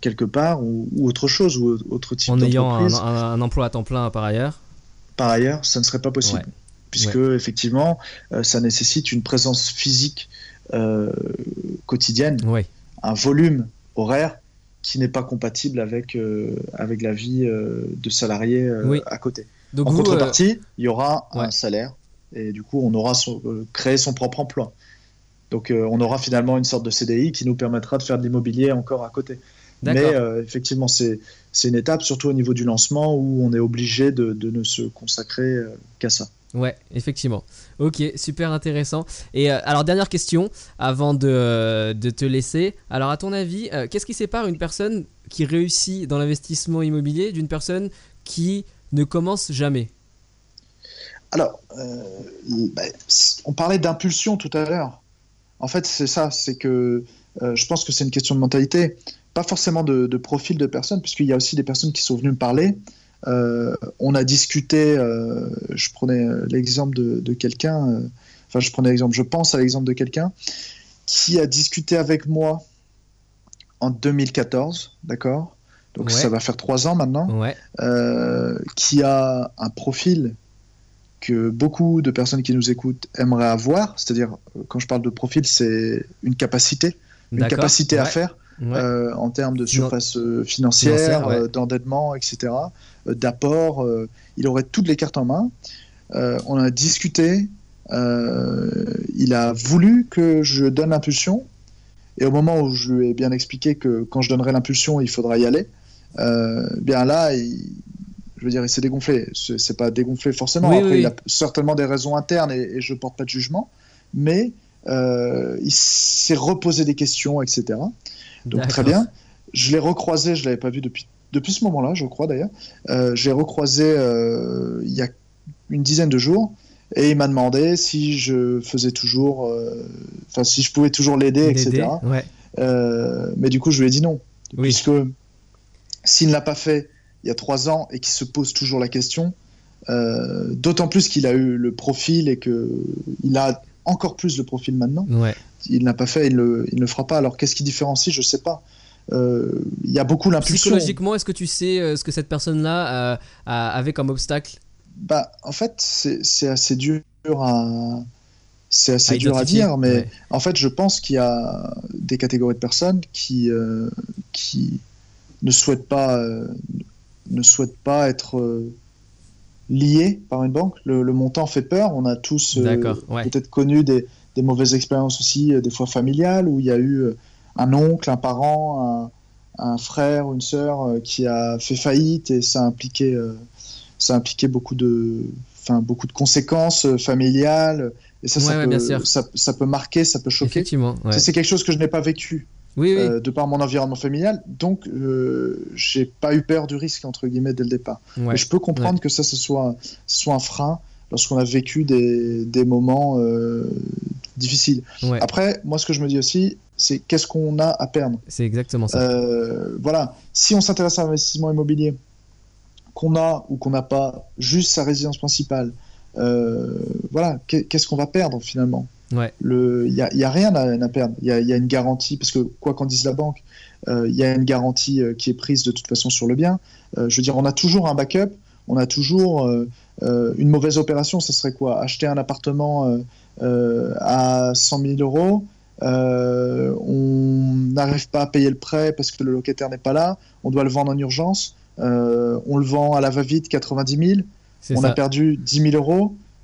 quelque part, ou autre chose, ou autre type d'entreprise. En ayant un emploi à temps plein par ailleurs. Par ailleurs, ça ne serait pas possible, puisque effectivement, ça nécessite une présence physique quotidienne, un volume horaire qui n'est pas compatible avec la vie de salarié à côté. Donc en contrepartie, il y aura un salaire, et du coup, on aura créé son propre emploi. Donc, on aura finalement une sorte de CDI qui nous permettra de faire de l'immobilier encore à côté. D'accord. Mais effectivement, c'est une étape, surtout au niveau du lancement, où on est obligé de ne se consacrer qu'à ça. Ouais, effectivement. Ok, super intéressant. Et alors, dernière question, avant de te laisser. Alors, à ton avis, qu'est-ce qui sépare une personne qui réussit dans l'investissement immobilier d'une personne qui ne commence jamais ? Alors, on parlait d'impulsion tout à l'heure. En fait, c'est ça, c'est que je pense que c'est une question de mentalité. Pas forcément de profil de personnes, puisqu'il y a aussi des personnes qui sont venues me parler. On a discuté, je prenais l'exemple de quelqu'un, je pense à l'exemple de quelqu'un qui a discuté avec moi en 2014, d'accord ? Donc ça va faire 3 ans maintenant, qui a un profil que beaucoup de personnes qui nous écoutent aimeraient avoir, c'est-à-dire, quand je parle de profil, c'est une capacité à faire. En termes de surface financière, d'endettement, etc., d'apport, il aurait toutes les cartes en main. On a discuté, il a voulu que je donne l'impulsion, et au moment où je lui ai bien expliqué que quand je donnerai l'impulsion, il faudra y aller, bien là, il s'est dégonflé. C'est pas dégonflé forcément, il a certainement des raisons internes, et je porte pas de jugement, mais il s'est reposé des questions, etc. Donc D'accord. Très bien, je l'ai recroisé, je l'avais pas vu depuis ce moment-là, je crois d'ailleurs. Je l'ai recroisé il y a une dizaine de jours, et il m'a demandé si je faisais toujours, si je pouvais toujours l'aider, etc. Mais du coup, je lui ai dit non, puisque s'il ne l'a pas fait il y a 3 ans et qu'il se pose toujours la question, d'autant plus qu'il a eu le profil et que il a encore plus le profil maintenant. Il n'a pas fait, il ne le fera pas. Alors, qu'est-ce qui différencie ? Je ne sais pas. Il y a beaucoup l'impulsion. Psychologiquement, est-ce que tu sais ce que cette personne-là avait comme obstacle ? En fait, c'est assez dur à dire, mais en fait, je pense qu'il y a des catégories de personnes qui ne souhaitent pas être liées par une banque. Le montant fait peur. On a tous peut-être connu des mauvaises expériences aussi, des fois familiales, où il y a eu un oncle, un parent, un frère ou une sœur qui a fait faillite, et ça impliquait beaucoup de conséquences familiales, et ça peut marquer, ça peut choquer. Effectivement, c'est quelque chose que je n'ai pas vécu de par mon environnement familial, donc j'ai pas eu peur du risque entre guillemets dès le départ. Mais je peux comprendre que ce soit un frein lorsqu'on a vécu des moments difficiles. Après, moi, ce que je me dis aussi, c'est qu'est-ce qu'on a à perdre ? C'est exactement ça. Si on s'intéresse à l'investissement immobilier, qu'on a ou qu'on n'a pas juste sa résidence principale, qu'est-ce qu'on va perdre finalement ? Il n'y a rien à perdre. Il y a une garantie, parce que quoi qu'en dise la banque, il y a une garantie qui est prise de toute façon sur le bien. Je veux dire, on a toujours un backup, on a toujours une mauvaise opération. Ça serait quoi ? Acheter un appartement à 100 000 €, on n'arrive pas à payer le prêt parce que le locataire n'est pas là, on doit le vendre en urgence, on le vend à la va-vite 90 000, on a perdu 10 000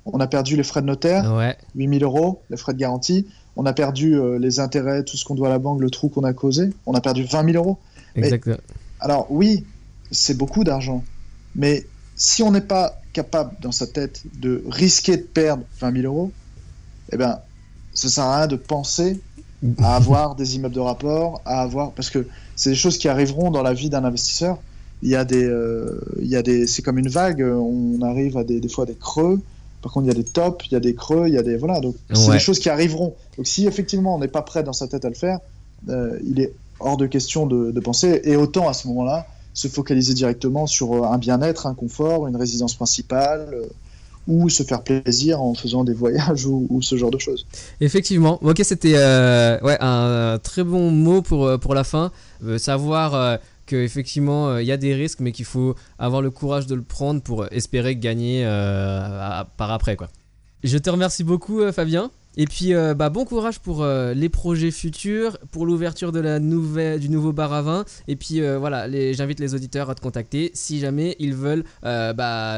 €, on a perdu les frais de notaire, 8 000 euros, les frais de garantie, on a perdu les intérêts, tout ce qu'on doit à la banque, le trou qu'on a causé, on a perdu 20 000 euros. Exactement. Mais, alors oui, c'est beaucoup d'argent, mais si on n'est pas capable dans sa tête de risquer de perdre 20 000 euros, eh ben, ça sert à rien de penser à avoir des immeubles de rapport, à avoir... parce que c'est des choses qui arriveront dans la vie d'un investisseur. Il y a des c'est comme une vague, on arrive à des fois des creux, par contre il y a des tops, il y a des creux, il y a des... voilà, donc c'est des choses qui arriveront. Donc si effectivement on n'est pas prêt dans sa tête à le faire, il est hors de question de penser, et autant à ce moment-là se focaliser directement sur un bien-être, un confort, une résidence principale, ou se faire plaisir en faisant des voyages ou ce genre de choses. Effectivement. Ok, c'était un très bon mot pour la fin. Savoir qu'effectivement, il y a des risques, mais qu'il faut avoir le courage de le prendre pour espérer gagner par après, quoi. Je te remercie beaucoup, Fabien. Et puis, bon courage pour les projets futurs, pour l'ouverture de du nouveau bar à vin. Et puis, j'invite les auditeurs à te contacter si jamais ils veulent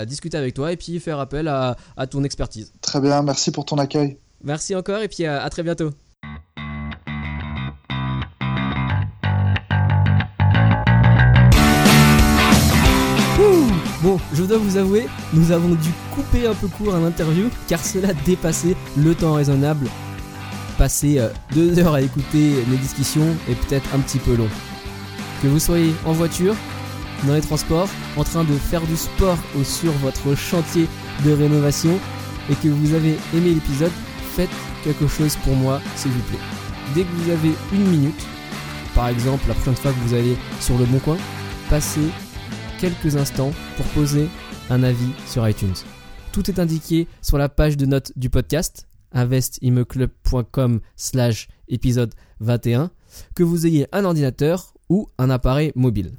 discuter avec toi et puis faire appel à ton expertise. Très bien, merci pour ton accueil. Merci encore et puis à très bientôt. Bon, je dois vous avouer, nous avons dû couper un peu court à l'interview car cela dépassait le temps raisonnable. Passer 2 heures à écouter les discussions est peut-être un petit peu long. Que vous soyez en voiture, dans les transports, en train de faire du sport ou sur votre chantier de rénovation et que vous avez aimé l'épisode, faites quelque chose pour moi s'il vous plaît. Dès que vous avez 1 minute, par exemple la prochaine fois que vous allez sur Le Bon Coin, passez quelques instants pour poser un avis sur iTunes. Tout est indiqué sur la page de notes du podcast investimoclub.com/épisode 21, que vous ayez un ordinateur ou un appareil mobile.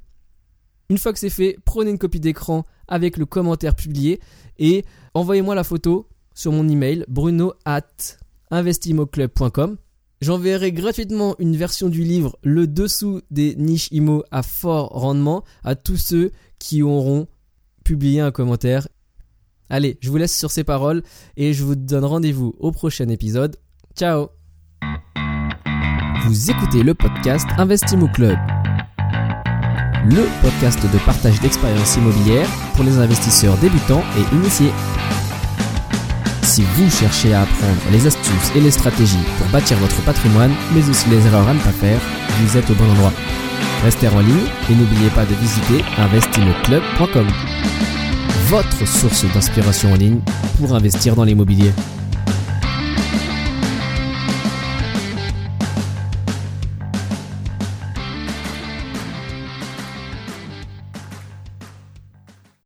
Une fois que c'est fait, prenez une copie d'écran avec le commentaire publié et envoyez-moi la photo sur mon email bruno@investimoclub.com. J'enverrai gratuitement une version du livre Le Dessous des niches IMO à fort rendement à tous ceux qui auront publié un commentaire. Allez, je vous laisse sur ces paroles et je vous donne rendez-vous au prochain épisode. Ciao! Vous écoutez le podcast Investimmo Club, le podcast de partage d'expériences immobilières pour les investisseurs débutants et initiés. Si vous cherchez à apprendre les astuces et les stratégies pour bâtir votre patrimoine, mais aussi les erreurs à ne pas faire, vous êtes au bon endroit. Restez en ligne et n'oubliez pas de visiter investimoclub.com, votre source d'inspiration en ligne pour investir dans l'immobilier.